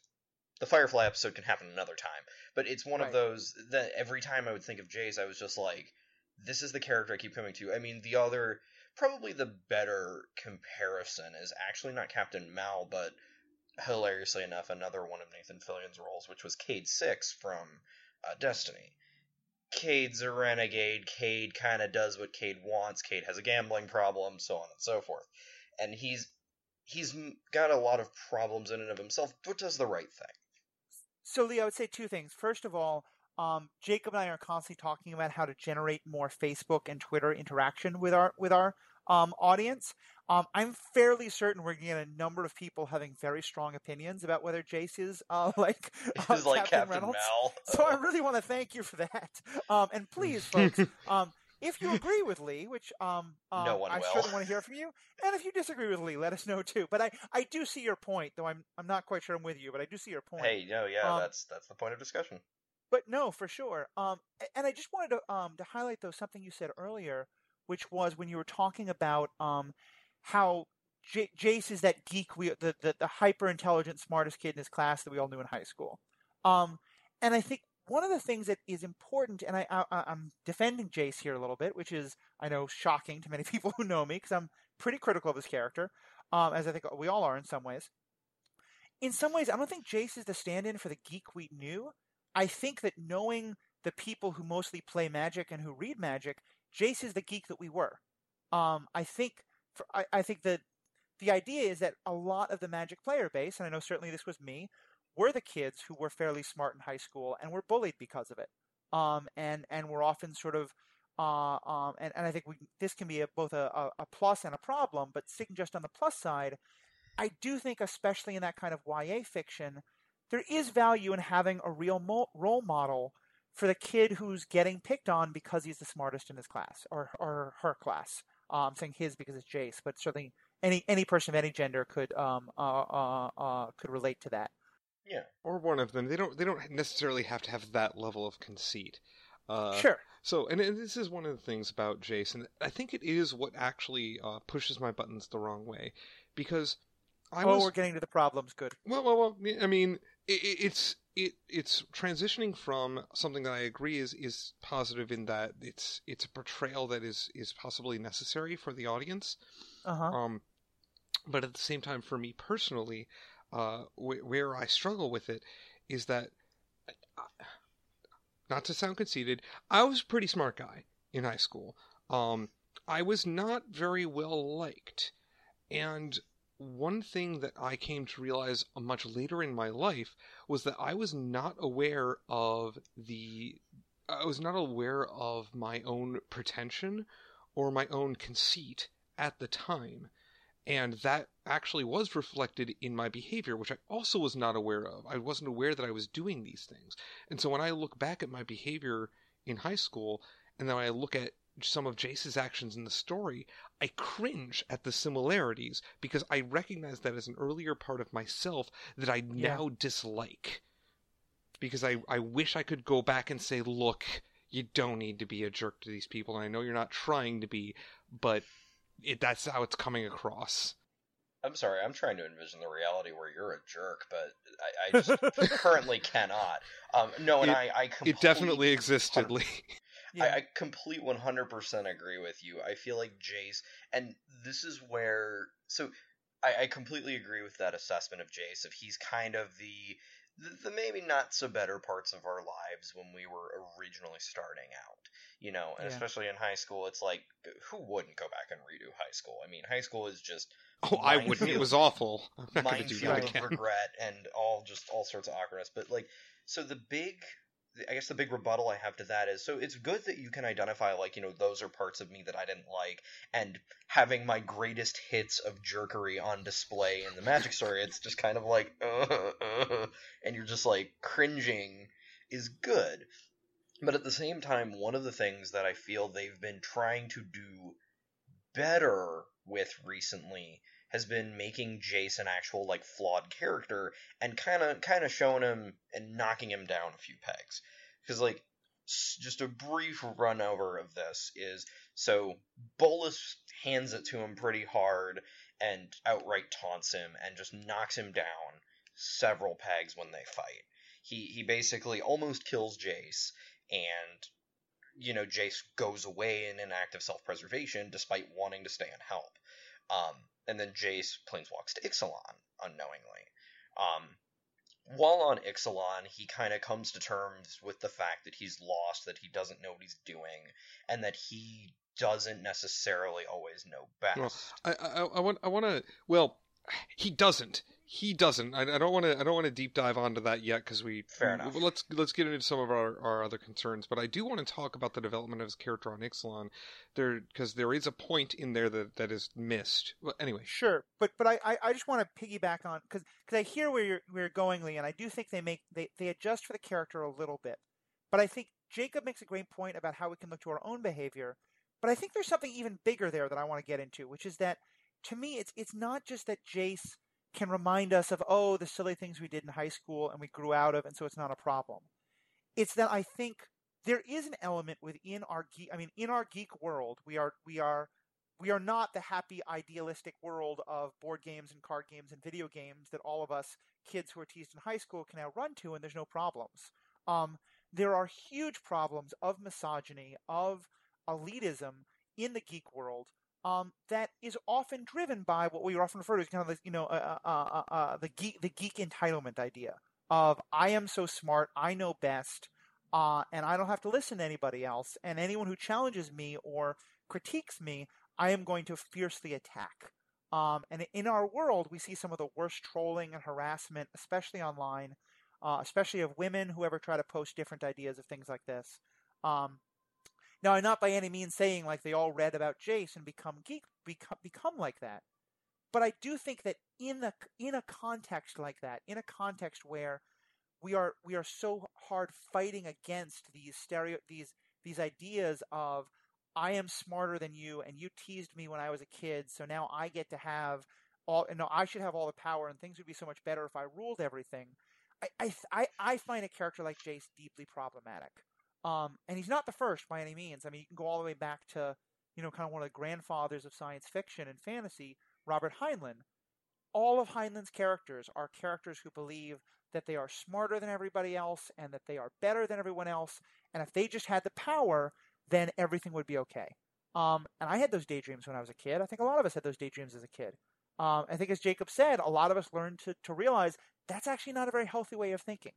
The Firefly episode can happen another time, but it's one right. of those that every time I would think of Jace, I was just like, this is the character I keep coming to. I mean, the other, probably the better comparison is actually not Captain Mal, but hilariously enough, another one of Nathan Fillion's roles, which was Cade Six from uh, Destiny. Cade's a renegade, Cade kind of does what Cade wants, Cade has a gambling problem, so on and so forth. And he's he's got a lot of problems in and of himself, but does the right thing. So, Lee, I would say two things. First of all, um, Jacob and I are constantly talking about how to generate more Facebook and Twitter interaction with our with our um, audience. Um, I'm fairly certain we're getting a number of people having very strong opinions about whether Jace is uh, like, uh, is like Captain, Captain Reynolds. Mal. So I really want to thank you for that. Um, and please, folks, um, if you agree with Lee, which um, um, no one I will. Certainly want to hear from you, and if you disagree with Lee, let us know too. But I, I do see your point, though I'm I'm not quite sure I'm with you, but I do see your point. Hey, no, yeah, um, that's that's the point of discussion. But no, for sure. Um, and I just wanted to um to highlight though something you said earlier, which was when you were talking about um how J- Jace is that geek, we the the, the hyper intelligent, smartest kid in his class that we all knew in high school. Um, and I think one of the things that is important, and I, I, I'm defending Jace here a little bit, which is, I know, shocking to many people who know me, because I'm pretty critical of his character, um, as I think we all are in some ways. In some ways, I don't think Jace is the stand-in for the geek we knew. I think that knowing the people who mostly play Magic and who read Magic, Jace is the geek that we were. Um, I think for, I, I think that the idea is that a lot of the Magic player base, and I know certainly this was me, were the kids who were fairly smart in high school and were bullied because of it. Um, and, and were often sort of, uh, um, and, and I think we, this can be a, both a, a plus and a problem, but sitting just on the plus side, I do think, especially in that kind of Y A fiction, there is value in having a real mo- role model for the kid who's getting picked on because he's the smartest in his class or, or her class. Um, I'm saying his because it's Jace, but certainly any any person of any gender could um uh, uh, uh could relate to that. Yeah, or one of them. They don't they don't necessarily have to have that level of conceit. Uh, sure. So, and, and this is one of the things about Jace, and I think it is what actually uh, pushes my buttons the wrong way, because I oh, was... Oh, we're getting to the problems, good. Well, well, well, I mean, it, it's it it's transitioning from something that I agree is, is positive in that it's it's a portrayal that is, is possibly necessary for the audience, uh-huh. um, but at the same time, for me personally, uh, wh- where I struggle with it is that... I, Not to sound conceited, I was a pretty smart guy in high school. Um, I was not very well liked. And one thing that I came to realize much later in my life was that I was not aware of the... I was not aware of my own pretension or my own conceit at the time. And that actually was reflected in my behavior, which I also was not aware of. I wasn't aware that I was doing these things. And so when I look back at my behavior in high school, and then I look at some of Jace's actions in the story, I cringe at the similarities because I recognize that as an earlier part of myself that I now yeah. dislike. Because I, I wish I could go back and say, look, you don't need to be a jerk to these people. And I know you're not trying to be, but... It, that's how it's coming across. I'm sorry, I'm trying to envision the reality where you're a jerk, but I, I just currently cannot. Um, no, and it, I, I complete, it definitely existed, Lee. Yeah. I, I complete one hundred percent agree with you. I feel like Jace, and this is where, so I, I completely agree with that assessment of Jace. If he's kind of the, the the maybe not so better parts of our lives when we were originally starting out. You know, and yeah. especially in high school, it's like, who wouldn't go back and redo high school? I mean, high school is just... Oh, I wouldn't. It was awful. I'm not going to do that again. Minefield of regret and all just all sorts of awkwardness. But, like, so the big... I guess the big rebuttal I have to that is, so it's good that you can identify, like, you know, those are parts of me that I didn't like, and having my greatest hits of jerkery on display in the Magic story, it's just kind of like, uh, uh, and you're just, like, cringing is good. But at the same time, one of the things that I feel they've been trying to do better with recently has been making Jace an actual, like, flawed character and kind of kind of showing him and knocking him down a few pegs. Because, like, just a brief run over of this is, so Bolas hands it to him pretty hard and outright taunts him and just knocks him down several pegs when they fight. He, he basically almost kills Jace. And, you know, Jace goes away in an act of self-preservation despite wanting to stay and help. Um, and then Jace planeswalks to Ixalan, unknowingly. Um, while on Ixalan, he kind of comes to terms with the fact that he's lost, that he doesn't know what he's doing, and that he doesn't necessarily always know best. Well, I, I, I want, I want to... Well, he doesn't. He doesn't. I, I don't want to. I don't want to deep dive onto that yet because we. Fair enough. Let's let's get into some of our, our other concerns, but I do want to talk about the development of his character on Ixalan, there because there is a point in there that, that is missed. Well, anyway. Sure, but but I, I just want to piggyback on because I hear where you're where you're going, Lee, and I do think they make they, they adjust for the character a little bit, but I think Jacob makes a great point about how we can look to our own behavior, but I think there's something even bigger there that I want to get into, which is that to me it's it's not just that Jace can remind us of, oh, the silly things we did in high school and we grew out of, and so it's not a problem. It's that I think there is an element within our geek, I mean, in our geek world, we are we are we are not the happy idealistic world of board games and card games and video games that all of us kids who are teased in high school can now run to and there's no problems. Um, there are huge problems of misogyny, of elitism in the geek world. Um, that is often driven by what we often refer to as kind of the, you know, uh, uh, uh, uh, the geek, the geek entitlement idea of I am so smart, I know best, uh, and I don't have to listen to anybody else. And anyone who challenges me or critiques me, I am going to fiercely attack. Um, and in our world, we see some of the worst trolling and harassment, especially online, uh, especially of women who ever try to post different ideas of things like this. Um, Now, I'm not by any means saying like they all read about Jace and become geek, become, become like that. But I do think that in the in a context like that, in a context where we are we are so hard fighting against these stereo these these ideas of I am smarter than you, and you teased me when I was a kid, so now I get to have all, and no, I should have all the power, and things would be so much better if I ruled everything. I I I find a character like Jace deeply problematic, um, and he's not the first by any means. I mean, you can go all the way back to, you know, kind of one of the grandfathers of science fiction and fantasy, Robert Heinlein. All of Heinlein's characters are characters who believe that they are smarter than everybody else and that they are better than everyone else, and if they just had the power, then everything would be okay. Um, and I had those daydreams when I was a kid. I think a lot of us had those daydreams as a kid. Um, I think, as Jacob said, a lot of us learned to, to realize that's actually not a very healthy way of thinking.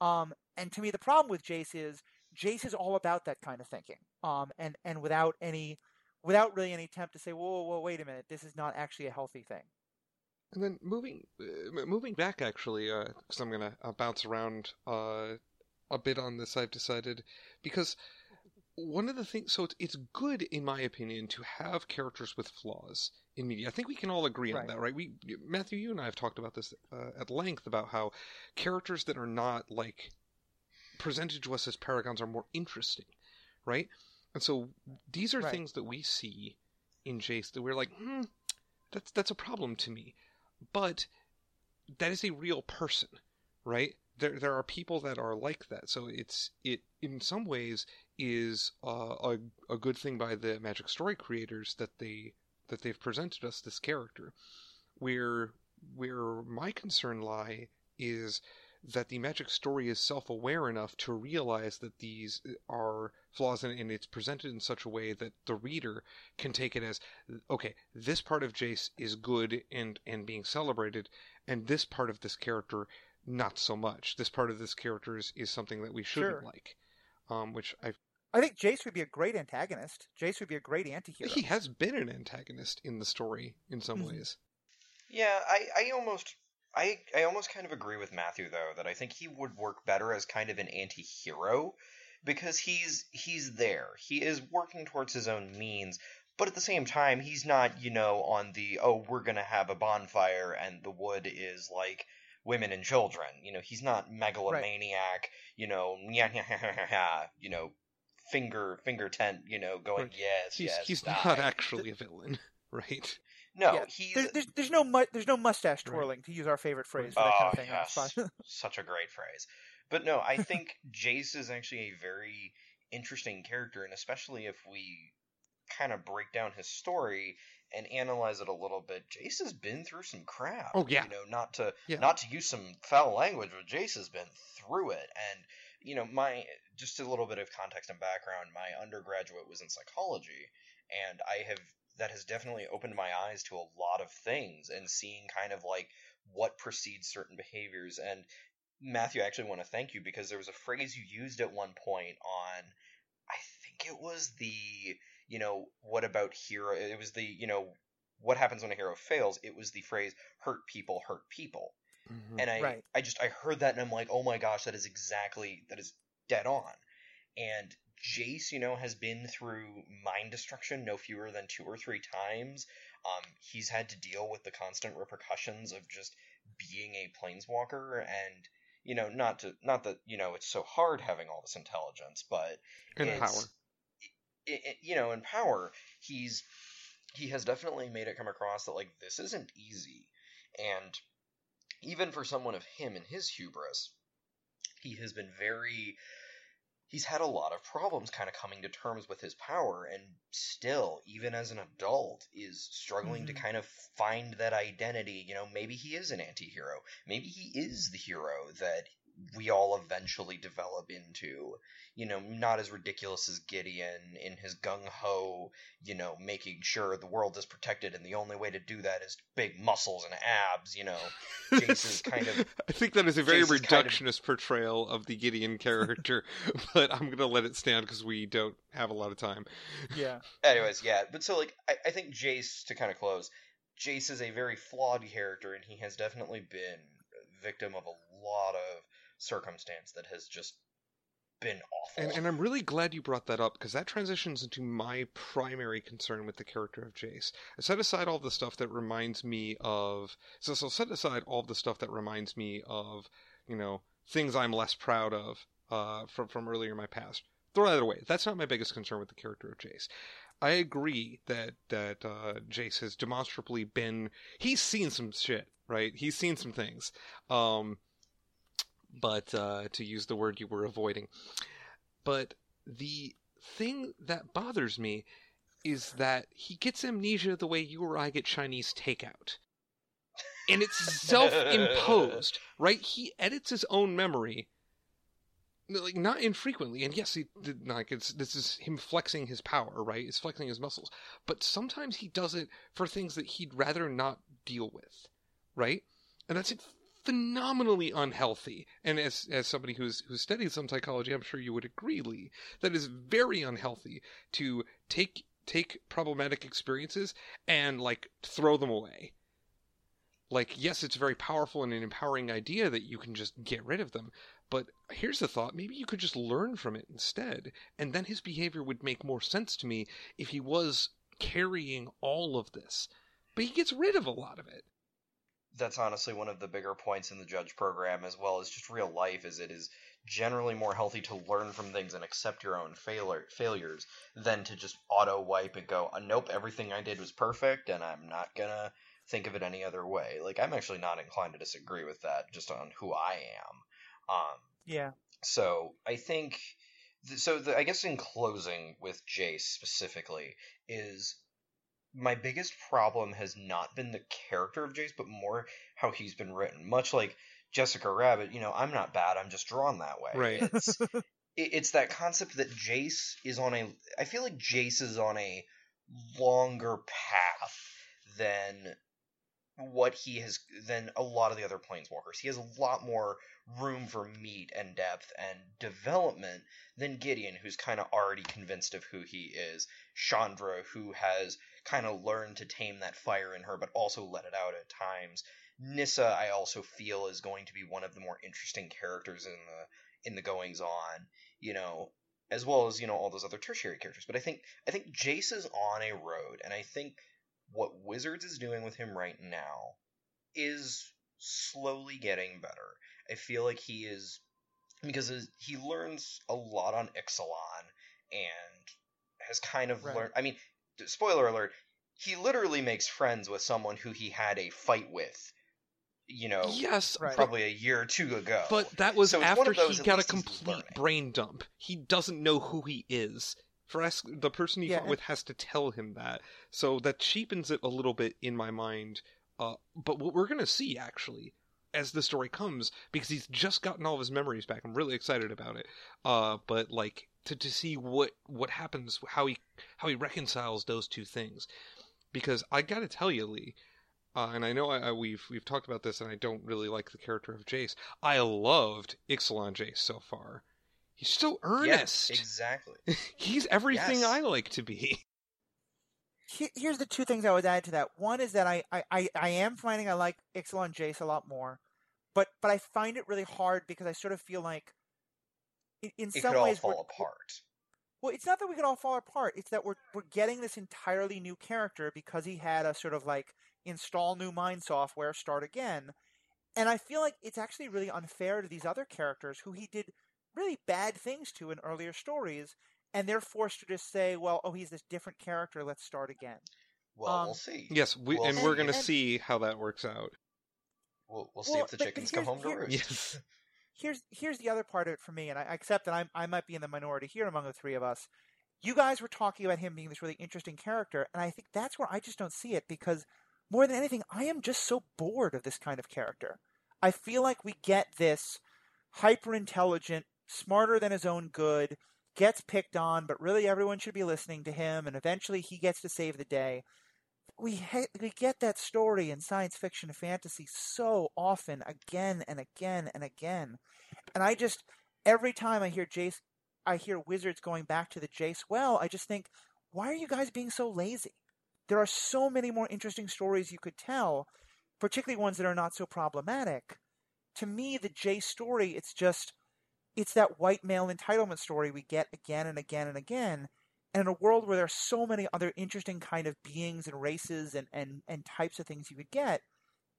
Um, and to me, the problem with Jace is Jace is all about that kind of thinking. Um, and, and without any, without really any attempt to say, whoa, whoa, whoa, wait a minute, this is not actually a healthy thing. And then moving, uh, moving back actually, because uh, I'm going to uh, bounce around uh, a bit on this, I've decided, because one of the things, so it's, it's good, in my opinion, to have characters with flaws in media. I think we can all agree right. on that, right? We, Matthew, you and I have talked about this uh, at length, about how characters that are not, like, presented to us as paragons are more interesting, right? And so these are right. things that we see in Jace that we're like, hmm, that's, that's a problem to me. But that is a real person, right? There, there are people that are like that, so it's it in some ways is uh, a a good thing by the Magic story creators that they that they've presented us this character. Where where my concern lie is that the Magic story is self-aware enough to realize that these are flaws, and, and it's presented in such a way that the reader can take it as, okay, this part of Jace is good and and being celebrated, and this part of this character, not so much. This part of this character is, is something that we shouldn't sure. like. Um, which I I think Jace would be a great antagonist. Jace would be a great antihero. He has been an antagonist in the story in some mm-hmm. ways. Yeah, I, I almost I, I almost kind of agree with Matthew though, that I think he would work better as kind of an antihero, because he's he's there. He is working towards his own means. But at the same time, he's not, you know, on the, oh, we're gonna have a bonfire and the wood is like women and children. You know, he's not megalomaniac, right. you know, you know, finger, finger tent, you know, going, right. yes, he's, yes. He's die. Not actually a villain, right? No, yeah. he's... There's, there's, there's, no mu- there's no mustache twirling, right. to use our favorite phrase. For oh, that kind of thing. Yes. Such a great phrase. But no, I think Jace is actually a very interesting character, and especially if we kind of break down his story and analyze it a little bit, Jace has been through some crap. Oh, yeah. You know, not to yeah. not to use some foul language, but Jace has been through it. And, you know, my just a little bit of context and background, my undergraduate was in psychology, and I have that has definitely opened my eyes to a lot of things and seeing kind of like what precedes certain behaviors. And Matthew, I actually want to thank you, because there was a phrase you used at one point on, I think it was the, you know, what about hero? It was the, you know, what happens when a hero fails? It was the phrase, hurt people, hurt people. Mm-hmm. And I, right. I just, I heard that and I'm like, oh my gosh, that is exactly, that is dead on. And Jace, you know, has been through mind destruction no fewer than two or three times. Um, he's had to deal with the constant repercussions of just being a planeswalker, and, you know, not to, not that, you know, it's so hard having all this intelligence, but and it's, power. It, it, you know, in power, he's he has definitely made it come across that, like, this isn't easy. And even for someone of him and his hubris, he has been very, he's had a lot of problems kind of coming to terms with his power, and still, even as an adult, is struggling mm-hmm. to kind of find that identity. You know, maybe he is an antihero. Maybe he is the hero that we all eventually develop into, you know, not as ridiculous as Gideon in his gung-ho, you know, making sure the world is protected and the only way to do that is big muscles and abs, you know. Jace is kind of... I think that is a very Jace reductionist kind of... portrayal of the Gideon character, but I'm going to let it stand because we don't have a lot of time. Yeah. Anyways, yeah. But so, like, I, I think Jace, to kind of close, Jace is a very flawed character, and he has definitely been a victim of a lot of circumstance that has just been awful. And, and I'm really glad you brought that up, because that transitions into my primary concern with the character of Jace. I set aside all the stuff that reminds me of... So, so set aside all the stuff that reminds me of, you know, things I'm less proud of uh, from, from earlier in my past. Throw that away. That's not my biggest concern with the character of Jace. I agree that that uh, Jace has demonstrably been... He's seen some shit, right? He's seen some things. Um, but uh, to use the word you were avoiding. But the thing that bothers me is that he gets amnesia the way you or I get Chinese takeout. And it's self-imposed, right? He edits his own memory... Like, not infrequently, and yes, he did, like it's this is him flexing his power, right? It's flexing his muscles, but sometimes he does it for things that he'd rather not deal with, right? And that's phenomenally unhealthy. And as as somebody who's who's studied some psychology, I'm sure you would agree, Lee, that is very unhealthy to take take problematic experiences and like throw them away. Like, yes, it's very powerful and an empowering idea that you can just get rid of them. But here's the thought, maybe you could just learn from it instead, and then his behavior would make more sense to me if he was carrying all of this. But he gets rid of a lot of it. That's honestly one of the bigger points in the Judge program, as well as just real life, is it is generally more healthy to learn from things and accept your own failure, failures than to just auto-wipe and go, nope, everything I did was perfect, and I'm not going to think of it any other way. Like, I'm actually not inclined to disagree with that, just on who I am. Um, yeah. So I think, th- so the, I guess in closing with Jace specifically is my biggest problem has not been the character of Jace, but more how he's been written. Much like Jessica Rabbit, you know, I'm not bad, I'm just drawn that way. Right. It's, it, it's that concept that Jace is on a, I feel like Jace is on a longer path than what he has, than a lot of the other Planeswalkers. He has a lot more room for meat and depth and development than Gideon, who's kind of already convinced of who he is. Chandra, who has kind of learned to tame that fire in her, but also let it out at times. Nissa, I also feel, is going to be one of the more interesting characters in the in the goings-on, you know, as well as, you know, all those other tertiary characters. But I think I think Jace is on a road, and I think what Wizards is doing with him right now is slowly getting better. I feel like he is, because he learns a lot on Ixalan and has kind of right. learned, I mean, spoiler alert, he literally makes friends with someone who he had a fight with, you know, yes, probably right. a year or two ago. But that was so after those, he got a complete brain dump. He doesn't know who he is. Vraska, the person he yeah. fought with, has to tell him that. So that cheapens it a little bit in my mind. Uh, but what we're going to see, actually, as the story comes, because he's just gotten all of his memories back. I'm really excited about it. Uh, but, like, to, to see what, what happens, how he how he reconciles those two things. Because I got to tell you, Lee, uh, and I know I, I, we've we've talked about this, and I don't really like the character of Jace. I loved Ixalan Jace so far. He's so earnest. Yes, exactly. He's everything yes. I like to be. Here's the two things I would add to that. One is that I, I, I am finding I like Ixalan Jace a lot more, but but I find it really hard because I sort of feel like in, in it some could ways all fall apart. Well, it's not that we could all fall apart. It's that we're we're getting this entirely new character because he had a sort of like install new mind software, start again. And I feel like it's actually really unfair to these other characters who he did really bad things to in earlier stories, and they're forced to just say, well, oh, he's this different character, let's start again. Well, um, we'll see. Yes, we, we'll and see. we're going to see how that works out. We'll, we'll see well, if the chickens come home to here, roost. Yes. Here's, here's the other part of it for me, and I accept that I'm, I might be in the minority here among the three of us. You guys were talking about him being this really interesting character, and I think that's where I just don't see it, because more than anything, I am just so bored of this kind of character. I feel like we get this hyper-intelligent, smarter than his own good, gets picked on, but really everyone should be listening to him, and eventually he gets to save the day. We ha- we get that story in science fiction and fantasy so often, again and again and again. And I just, every time I hear Jace, I hear Wizards going back to the Jace well, I just think, why are you guys being so lazy? There are so many more interesting stories you could tell, particularly ones that are not so problematic. To me, the Jace story, it's just it's that white male entitlement story we get again and again and again. And in a world where there are so many other interesting kind of beings and races and, and, and types of things you could get,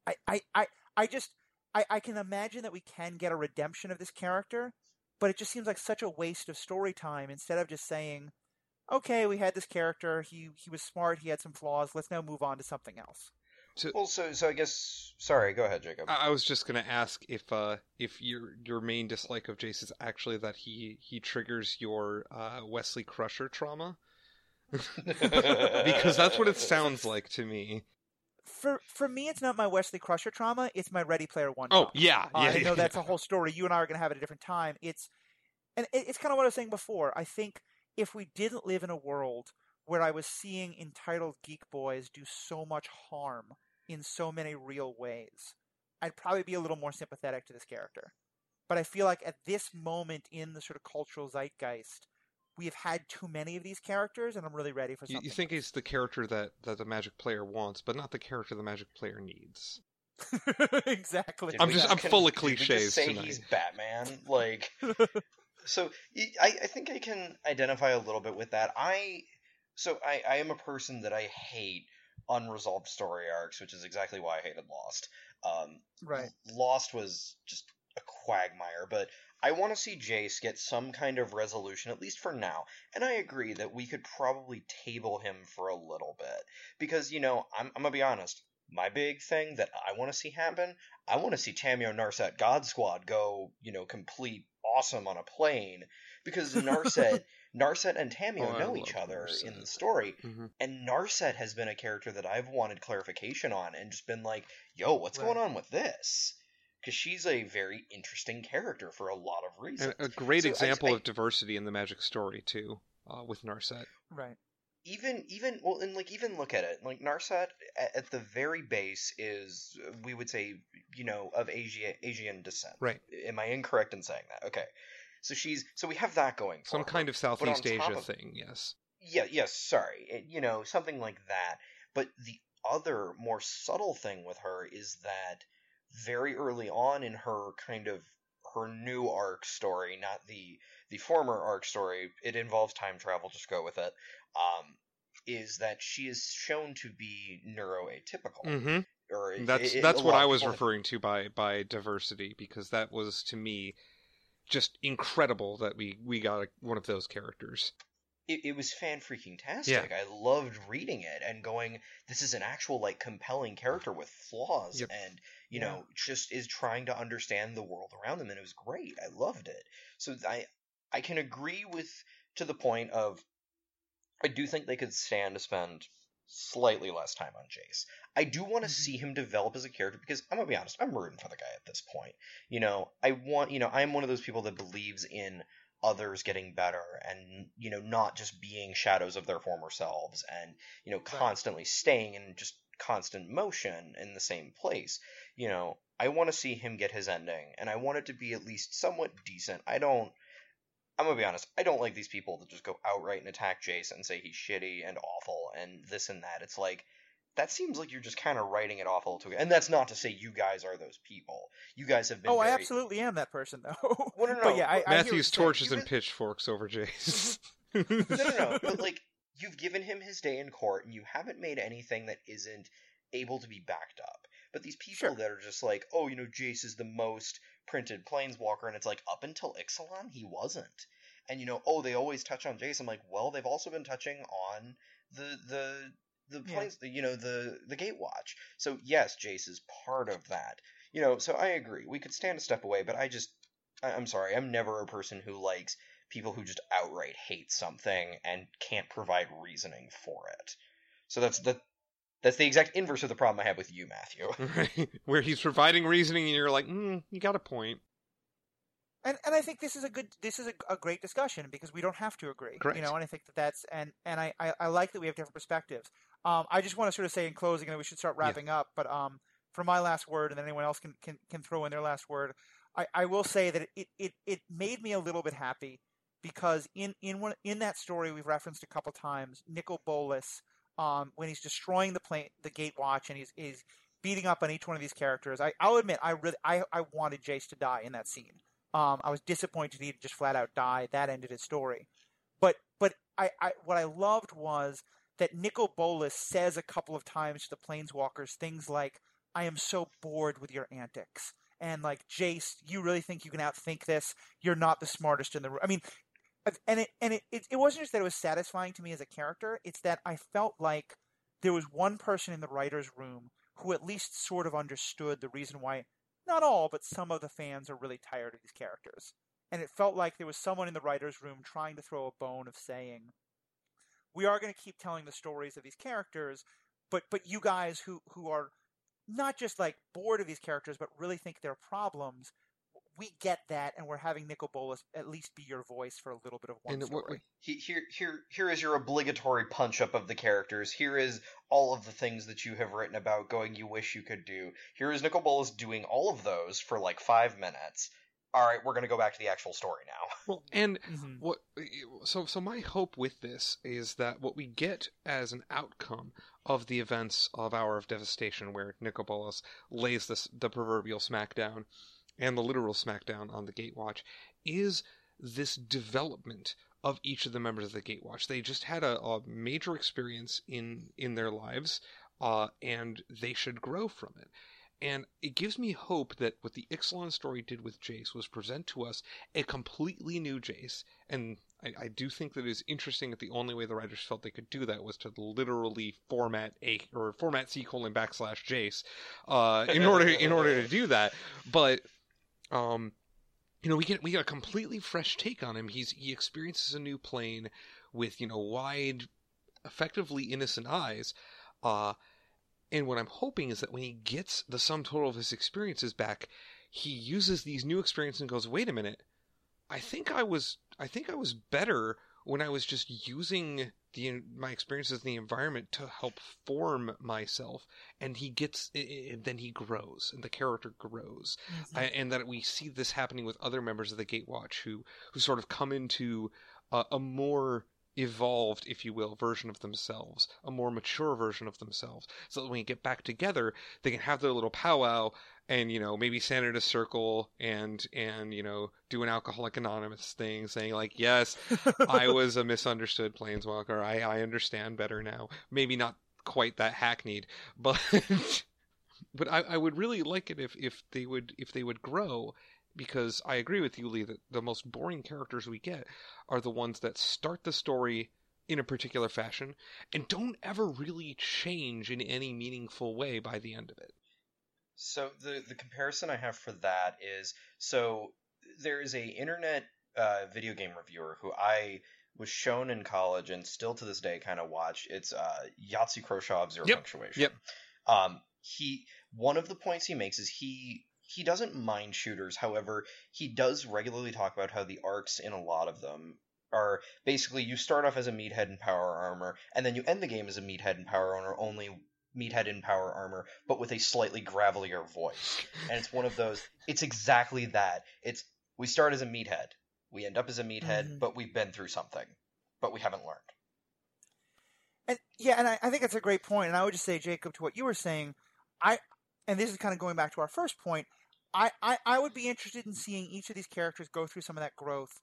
I I, I, I just I, I can imagine that we can get a redemption of this character, but it just seems like such a waste of story time instead of just saying, okay, we had this character, he he was smart, he had some flaws, let's now move on to something else. To, also, so I guess... Sorry, go ahead, Jacob. I, I was just going to ask if uh, if your your main dislike of Jace is actually that he, he triggers your uh, Wesley Crusher trauma. Because that's what it sounds like to me. For for me, it's not my Wesley Crusher trauma, it's my Ready Player One trauma. Oh, yeah. yeah, uh, yeah I know yeah. That's a whole story. You and I are going to have it at a different time. It's And it, it's kind of what I was saying before. I think if we didn't live in a world where I was seeing entitled geek boys do so much harm in so many real ways, I'd probably be a little more sympathetic to this character. But I feel like at this moment in the sort of cultural zeitgeist, we have had too many of these characters, and I'm really ready for something. You think it's the character that, that the Magic player wants, but not the character the Magic player needs. Exactly. I'm just I'm can, full of cliches did we just say tonight. He's Batman, like. So I, I think I can identify a little bit with that. I. So I, I am a person that I hate unresolved story arcs, which is exactly why I hated Lost. Um, right. Lost was just a quagmire, but I want to see Jace get some kind of resolution, at least for now. And I agree that we could probably table him for a little bit. Because, you know, I'm, I'm going to be honest. My big thing that I want to see happen, I want to see Tamiyo Narset God Squad go, you know, complete awesome on a plane. Because Narset... Narset and Tamiyo oh, know each other Narset. In the story, mm-hmm. and Narset has been a character that I've wanted clarification on and just been like, yo, what's right. going on with this? Because she's a very interesting character for a lot of reasons. And a great so example I just, I, of diversity in the Magic story, too, uh, with Narset. Right. Even, even, well, and like, even look at it. Like, Narset, at, at the very base, is, we would say, you know, of Asia, Asian descent. Right. Am I incorrect in saying that? Okay. So she's so we have that going for Some her. kind of Southeast Asia of, thing, yes. Yeah, yes, sorry. It, you know, something like that. But the other more subtle thing with her is that very early on in her kind of her new arc story, not the the former arc story, it involves time travel, just go with it, um, is that she is shown to be neuroatypical. Mm-hmm. Or that's it, that's what I was referring to by by diversity, because that was, to me... just incredible that we, we got a, one of those characters. It, it was fan-freaking-tastic. Yeah. I loved reading it and going, this is an actual, like, compelling character with flaws yep. and, you yeah. know, just is trying to understand the world around them, and it was great. I loved it. So I I can agree with, to the point of, I do think they could stand to spend slightly less time on Jace. I do want to see him develop as a character, because I'm gonna be honest, I'm rooting for the guy at this point. You know, I want, you know, I'm one of those people that believes in others getting better and, you know, not just being shadows of their former selves and, you know, constantly right. staying in just constant motion in the same place. You know, I want to see him get his ending, and I want it to be at least somewhat decent. I don't I'm going to be honest, I don't like these people that just go outright and attack Jace and say he's shitty and awful and this and that. It's like, that seems like you're just kind of writing it off a little too. And that's not to say you guys are those people. You guys have been Oh, very... I absolutely am that person, though. Well, no, no, no. Yeah, I, Matthew's I torches and pitchforks over Jace. no, no, no. But, like, you've given him his day in court, and you haven't made anything that isn't able to be backed up. But these people sure. that are just like, oh, you know, Jace is the most printed planeswalker, and it's like, up until Ixalan, he wasn't. And, you know, oh, they always touch on Jace. I'm like, well, they've also been touching on the the the yeah. planes, the, you know, the the Gatewatch. So yes, Jace is part of that. You know, so I agree. We could stand a step away, but I just, I, I'm sorry, I'm never a person who likes people who just outright hate something and can't provide reasoning for it. So that's the. That's the exact inverse of the problem I have with you, Matthew. Right. Where he's providing reasoning and you're like, hmm, you got a point. And and I think this is a good, this is a, a great discussion because we don't have to agree. Correct. You know, and I think that that's, and, and I, I, I like that we have different perspectives. Um, I just want to sort of say in closing, and we should start wrapping yeah. up, but um, for my last word, and then anyone else can, can, can throw in their last word, I, I will say that it, it, it made me a little bit happy because in, in, one, in that story we've referenced a couple times, Nicol Bolas, Um, when he's destroying the plane, the Gatewatch, and he's, he's beating up on each one of these characters. I, I'll admit, I really, I, I wanted Jace to die in that scene. Um, I was disappointed he just flat out died. That ended his story. But but I, I what I loved was that Nicol Bolas says a couple of times to the Planeswalkers things like, I am so bored with your antics. And like, Jace, you really think you can outthink this? You're not the smartest in the room. I mean, and it and it, it, it wasn't just that it was satisfying to me as a character. It's that I felt like there was one person in the writer's room who at least sort of understood the reason why not all, but some of the fans are really tired of these characters. And it felt like there was someone in the writer's room trying to throw a bone of saying, we are going to keep telling the stories of these characters, but but you guys who, who are not just like bored of these characters, but really think they're problems, we get that, and we're having Nicol Bolas at least be your voice for a little bit of one and story. He, here, here, here is your obligatory punch-up of the characters. Here is all of the things that you have written about going you wish you could do. Here is Nicol Bolas doing all of those for like five minutes. All right, we're going to go back to the actual story now. Well, and mm-hmm. what? So, so my hope with this is that what we get as an outcome of the events of Hour of Devastation, where Nicol Bolas lays this, the proverbial smackdown and the literal smackdown on the Gatewatch, is this development of each of the members of the Gatewatch. They just had a, a major experience in in their lives, uh, and they should grow from it. And it gives me hope that what the Ixalan story did with Jace was present to us a completely new Jace. And I, I do think that it is interesting that the only way the writers felt they could do that was to literally format a or format C colon backslash Jace uh, in order in order to do that. But um, you know, we get we get a completely fresh take on him. He's he experiences a new plane with you know wide, effectively innocent eyes. Uh, And what I'm hoping is that when he gets the sum total of his experiences back, he uses these new experiences and goes, wait a minute, I think I was I think I was better when I was just using the my experiences in the environment to help form myself. And he gets and then he grows and the character grows. Mm-hmm. And that we see this happening with other members of the Gatewatch who, who sort of come into a, a more evolved, if you will, version of themselves, a more mature version of themselves, so that when you get back together, they can have their little powwow and, you know, maybe stand in a circle and, and you know, do an Alcoholic Anonymous thing saying, like, yes, I was a misunderstood planeswalker. I, I understand better now. Maybe not quite that hackneyed, but but I, I would really like it if, if they would if they would grow. Because I agree with you, Lee, that the most boring characters we get are the ones that start the story in a particular fashion and don't ever really change in any meaningful way by the end of it. So the, the comparison I have for that is, so there is a internet uh, video game reviewer who I was shown in college and still to this day kind of watch. It's uh, Yahtzee Khrushchev, Zero yep. Punctuation. Yep. Um, he, one of the points he makes is he... He doesn't mind shooters, however, he does regularly talk about how the arcs in a lot of them are basically you start off as a meathead in power armor, and then you end the game as a meathead in power armor, only meathead in power armor, but with a slightly gravelier voice. And it's one of those, it's exactly that. It's, we start as a meathead, we end up as a meathead, mm-hmm. but we've been through something, but we haven't learned. And yeah, and I, I think that's a great point, and I would just say, Jacob, to what you were saying, I and this is kind of going back to our first point, I, I, I would be interested in seeing each of these characters go through some of that growth.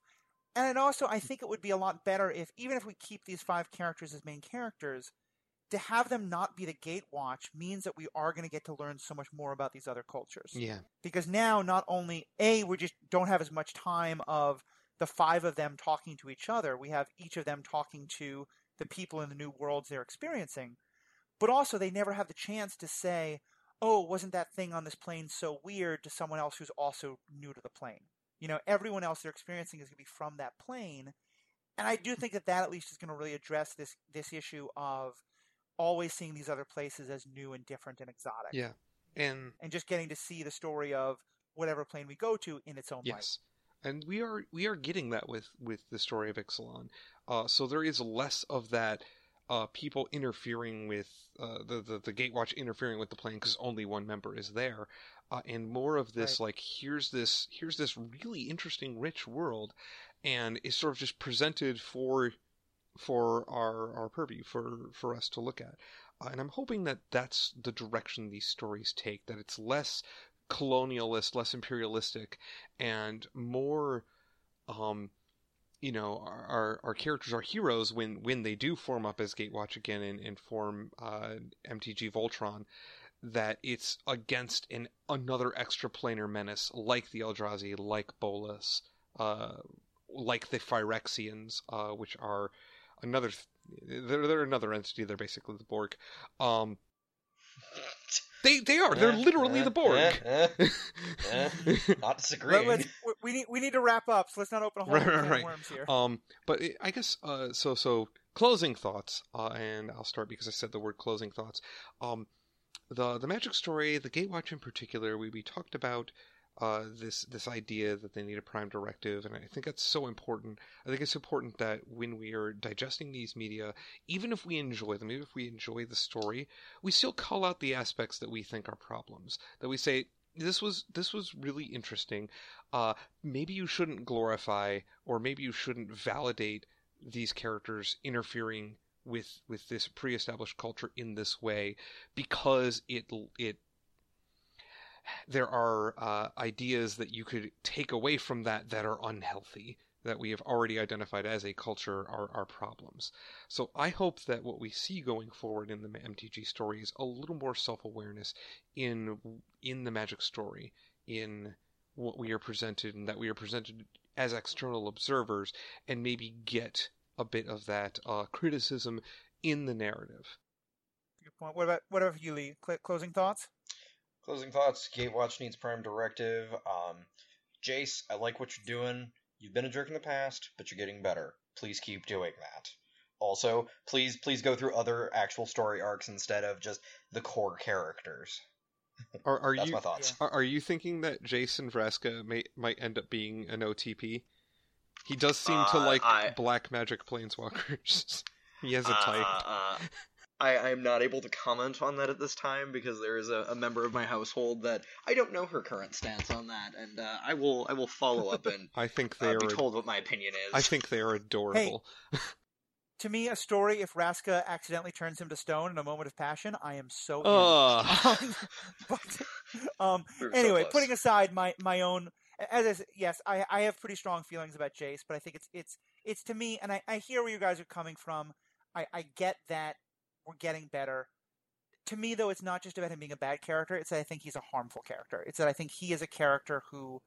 And also, I think it would be a lot better if, even if we keep these five characters as main characters, to have them not be the Gatewatch means that we are going to get to learn so much more about these other cultures. Yeah. Because now, not only, A, we just don't have as much time of the five of them talking to each other. We have each of them talking to the people in the new worlds they're experiencing. But also, they never have the chance to say, oh, wasn't that thing on this plane so weird to someone else who's also new to the plane? You know, everyone else they're experiencing is going to be from that plane. And I do think that that at least is going to really address this this issue of always seeing these other places as new and different and exotic. Yeah. And and just getting to see the story of whatever plane we go to in its own yes. light. Yes. And we are we are getting that with, with the story of Ixalan. Uh, so there is less of that Uh, people interfering with uh, the, the the Gatewatch interfering with the plane because only one member is there, uh, and more of this right. like here's this here's this really interesting rich world, and it's sort of just presented for for our our purview for for us to look at, uh, and I'm hoping that that's the direction these stories take, that it's less colonialist, less imperialistic, and more, um, you know, our, our, our characters are heroes when, when they do form up as Gatewatch again and, and form uh, M T G Voltron, that it's against an another extraplanar menace like the Eldrazi, like Bolas, uh, like the Phyrexians, uh, which are another... They're, they're another entity. They're basically the Borg. Um, they they are. They're uh, literally uh, the Borg. Uh, uh, uh, not disagreeing. Well, we need we need to wrap up. So let's not open a whole right, right, right. worms here. Um, but it, I guess uh, so. So closing thoughts, uh, and I'll start because I said the word closing thoughts. Um, the the Magic story, the Gatewatch in particular, we we talked about. Uh, this this idea that they need a prime directive, and I think that's so important. I think it's important that when we are digesting these media, even if we enjoy them, even if we enjoy the story, we still call out the aspects that we think are problems. That we say, this was this was really interesting. Uh, maybe you shouldn't glorify, or maybe you shouldn't validate these characters interfering with with this pre-established culture in this way, because it it. There are uh, ideas that you could take away from that that are unhealthy, that we have already identified as a culture are, are problems. So I hope that what we see going forward in the M T G story is a little more self-awareness in in the Magic story, in what we are presented, and that we are presented as external observers, and maybe get a bit of that uh, criticism in the narrative. Good point. What about what about you, Lee? Cl- closing thoughts? Closing thoughts, Gatewatch needs prime directive. Um, Jace, I like what you're doing. You've been a jerk in the past, but you're getting better. Please keep doing that. Also, please please go through other actual story arcs instead of just the core characters. Are, are That's you, my thoughts. Are, are you thinking that Jace and Vraska may, might end up being an O T P? He does seem uh, to like I... black magic planeswalkers. He has a type. Uh, uh... I am not able to comment on that at this time because there is a, a member of my household that I don't know her current stance on that, and uh, I will I will follow up and I think they uh, be are told ad- what my opinion is. I think they are adorable. Hey, to me, a story if Vraska accidentally turns him to stone in a moment of passion, I am so. Uh. but, um. We're anyway, so putting aside my my own, as I said, yes, I I have pretty strong feelings about Jace, but I think it's it's it's to me, and I, I hear where you guys are coming from. I, I get that. We're getting better. To me, though, it's not just about him being a bad character. It's that I think he's a harmful character. It's that I think he is a character who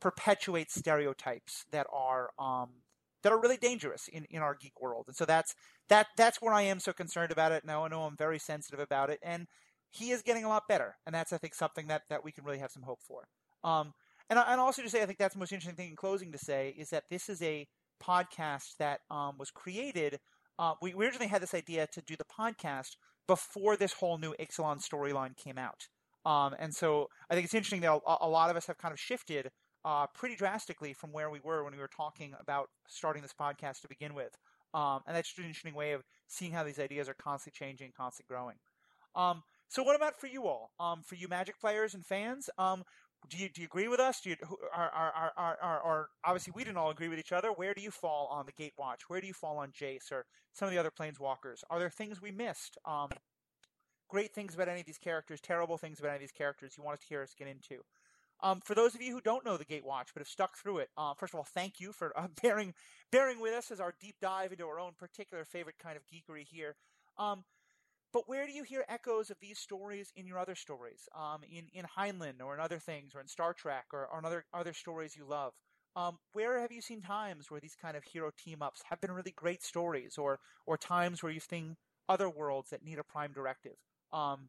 perpetuates stereotypes that are um, that are really dangerous in, in our geek world. And so that's that that's where I am so concerned about it. And I know I'm very sensitive about it. And he is getting a lot better. And that's, I think, something that, that we can really have some hope for. Um, and, and also to say, I think that's the most interesting thing in closing to say is that this is a podcast that um, was created – Uh, we originally had this idea to do the podcast before this whole new Ixalan storyline came out. Um, and so I think it's interesting that a, a lot of us have kind of shifted uh, pretty drastically from where we were when we were talking about starting this podcast to begin with. Um, and that's just an interesting way of seeing how these ideas are constantly changing, constantly growing. Um, so what about for you all? Um, for you Magic players and fans, um, do you do you agree with us? Do you are are are are are obviously we didn't all agree with each other. Where do you fall on the Gatewatch? Where do you fall on Jace or some of the other planeswalkers? Are there things we missed? Um, great things about any of these characters, terrible things about any of these characters you want to hear us get into. Um, for those of you who don't know the Gatewatch but have stuck through it, uh, first of all, thank you for uh, bearing bearing with us as our deep dive into our own particular favorite kind of geekery here. Um, But where do you hear echoes of these stories in your other stories, um, in, in Heinlein or in other things, or in Star Trek, or, or in other, other stories you love? Um, where have you seen times where these kind of hero team-ups have been really great stories, or or times where you've seen other worlds that need a prime directive? Um,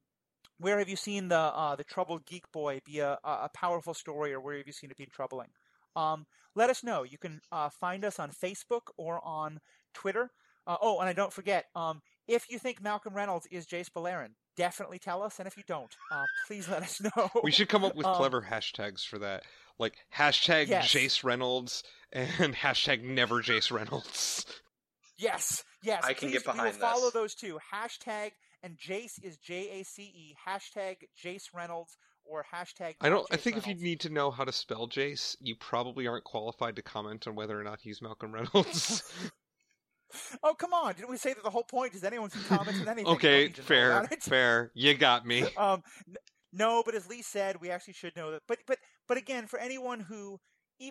where have you seen the uh, the troubled geek boy be a, a powerful story, or where have you seen it be troubling? Um, let us know. You can uh, find us on Facebook or on Twitter. Uh, oh, and I don't forget... Um, If you think Malcolm Reynolds is Jace Beleren, definitely tell us. And if you don't, uh, please let us know. We should come up with um, clever hashtags for that. Like hashtag yes. Jace Reynolds and hashtag never Jace Reynolds. Yes. Yes. I can please, get behind we will follow this. Those two. Hashtag and Jace is J A C E. Hashtag Jace Reynolds or hashtag I don't. Jace I think Reynolds. If you need to know how to spell Jace, you probably aren't qualified to comment on whether or not he's Malcolm Reynolds. Oh, come on. Didn't we say that the whole point is anyone can comment on anything? Okay, fair, fair. You got me. Um, No, but as Lee said, we actually should know that. But but but again, for anyone who,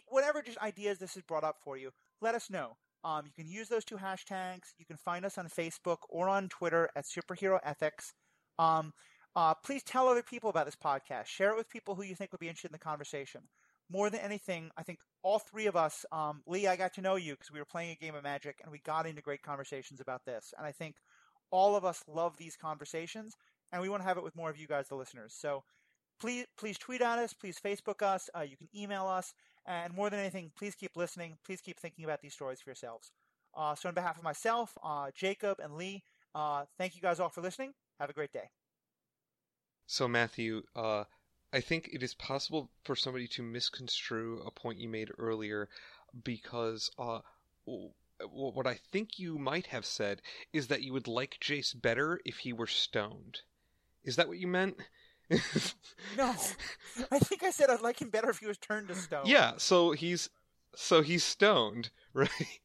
whatever just ideas this has brought up for you, let us know. Um, you can use those two hashtags. You can find us on Facebook or on Twitter at Superhero Ethics. Um, uh, please tell other people about this podcast. Share it with people who you think would be interested in the conversation. More than anything, I think all three of us, um, Lee, I got to know you because we were playing a game of Magic and we got into great conversations about this. And I think all of us love these conversations and we want to have it with more of you guys, the listeners. So please, please tweet at us. Please Facebook us. Uh, you can email us. And more than anything, please keep listening. Please keep thinking about these stories for yourselves. Uh, so on behalf of myself, uh, Jacob, and Lee, uh, thank you guys all for listening. Have a great day. So Matthew, uh, I think it is possible for somebody to misconstrue a point you made earlier because uh, what I think you might have said is that you would like Jace better if he were stoned. Is that what you meant? No. I think I said I'd like him better if he was turned to stone. Yeah, so he's so he's stoned, right?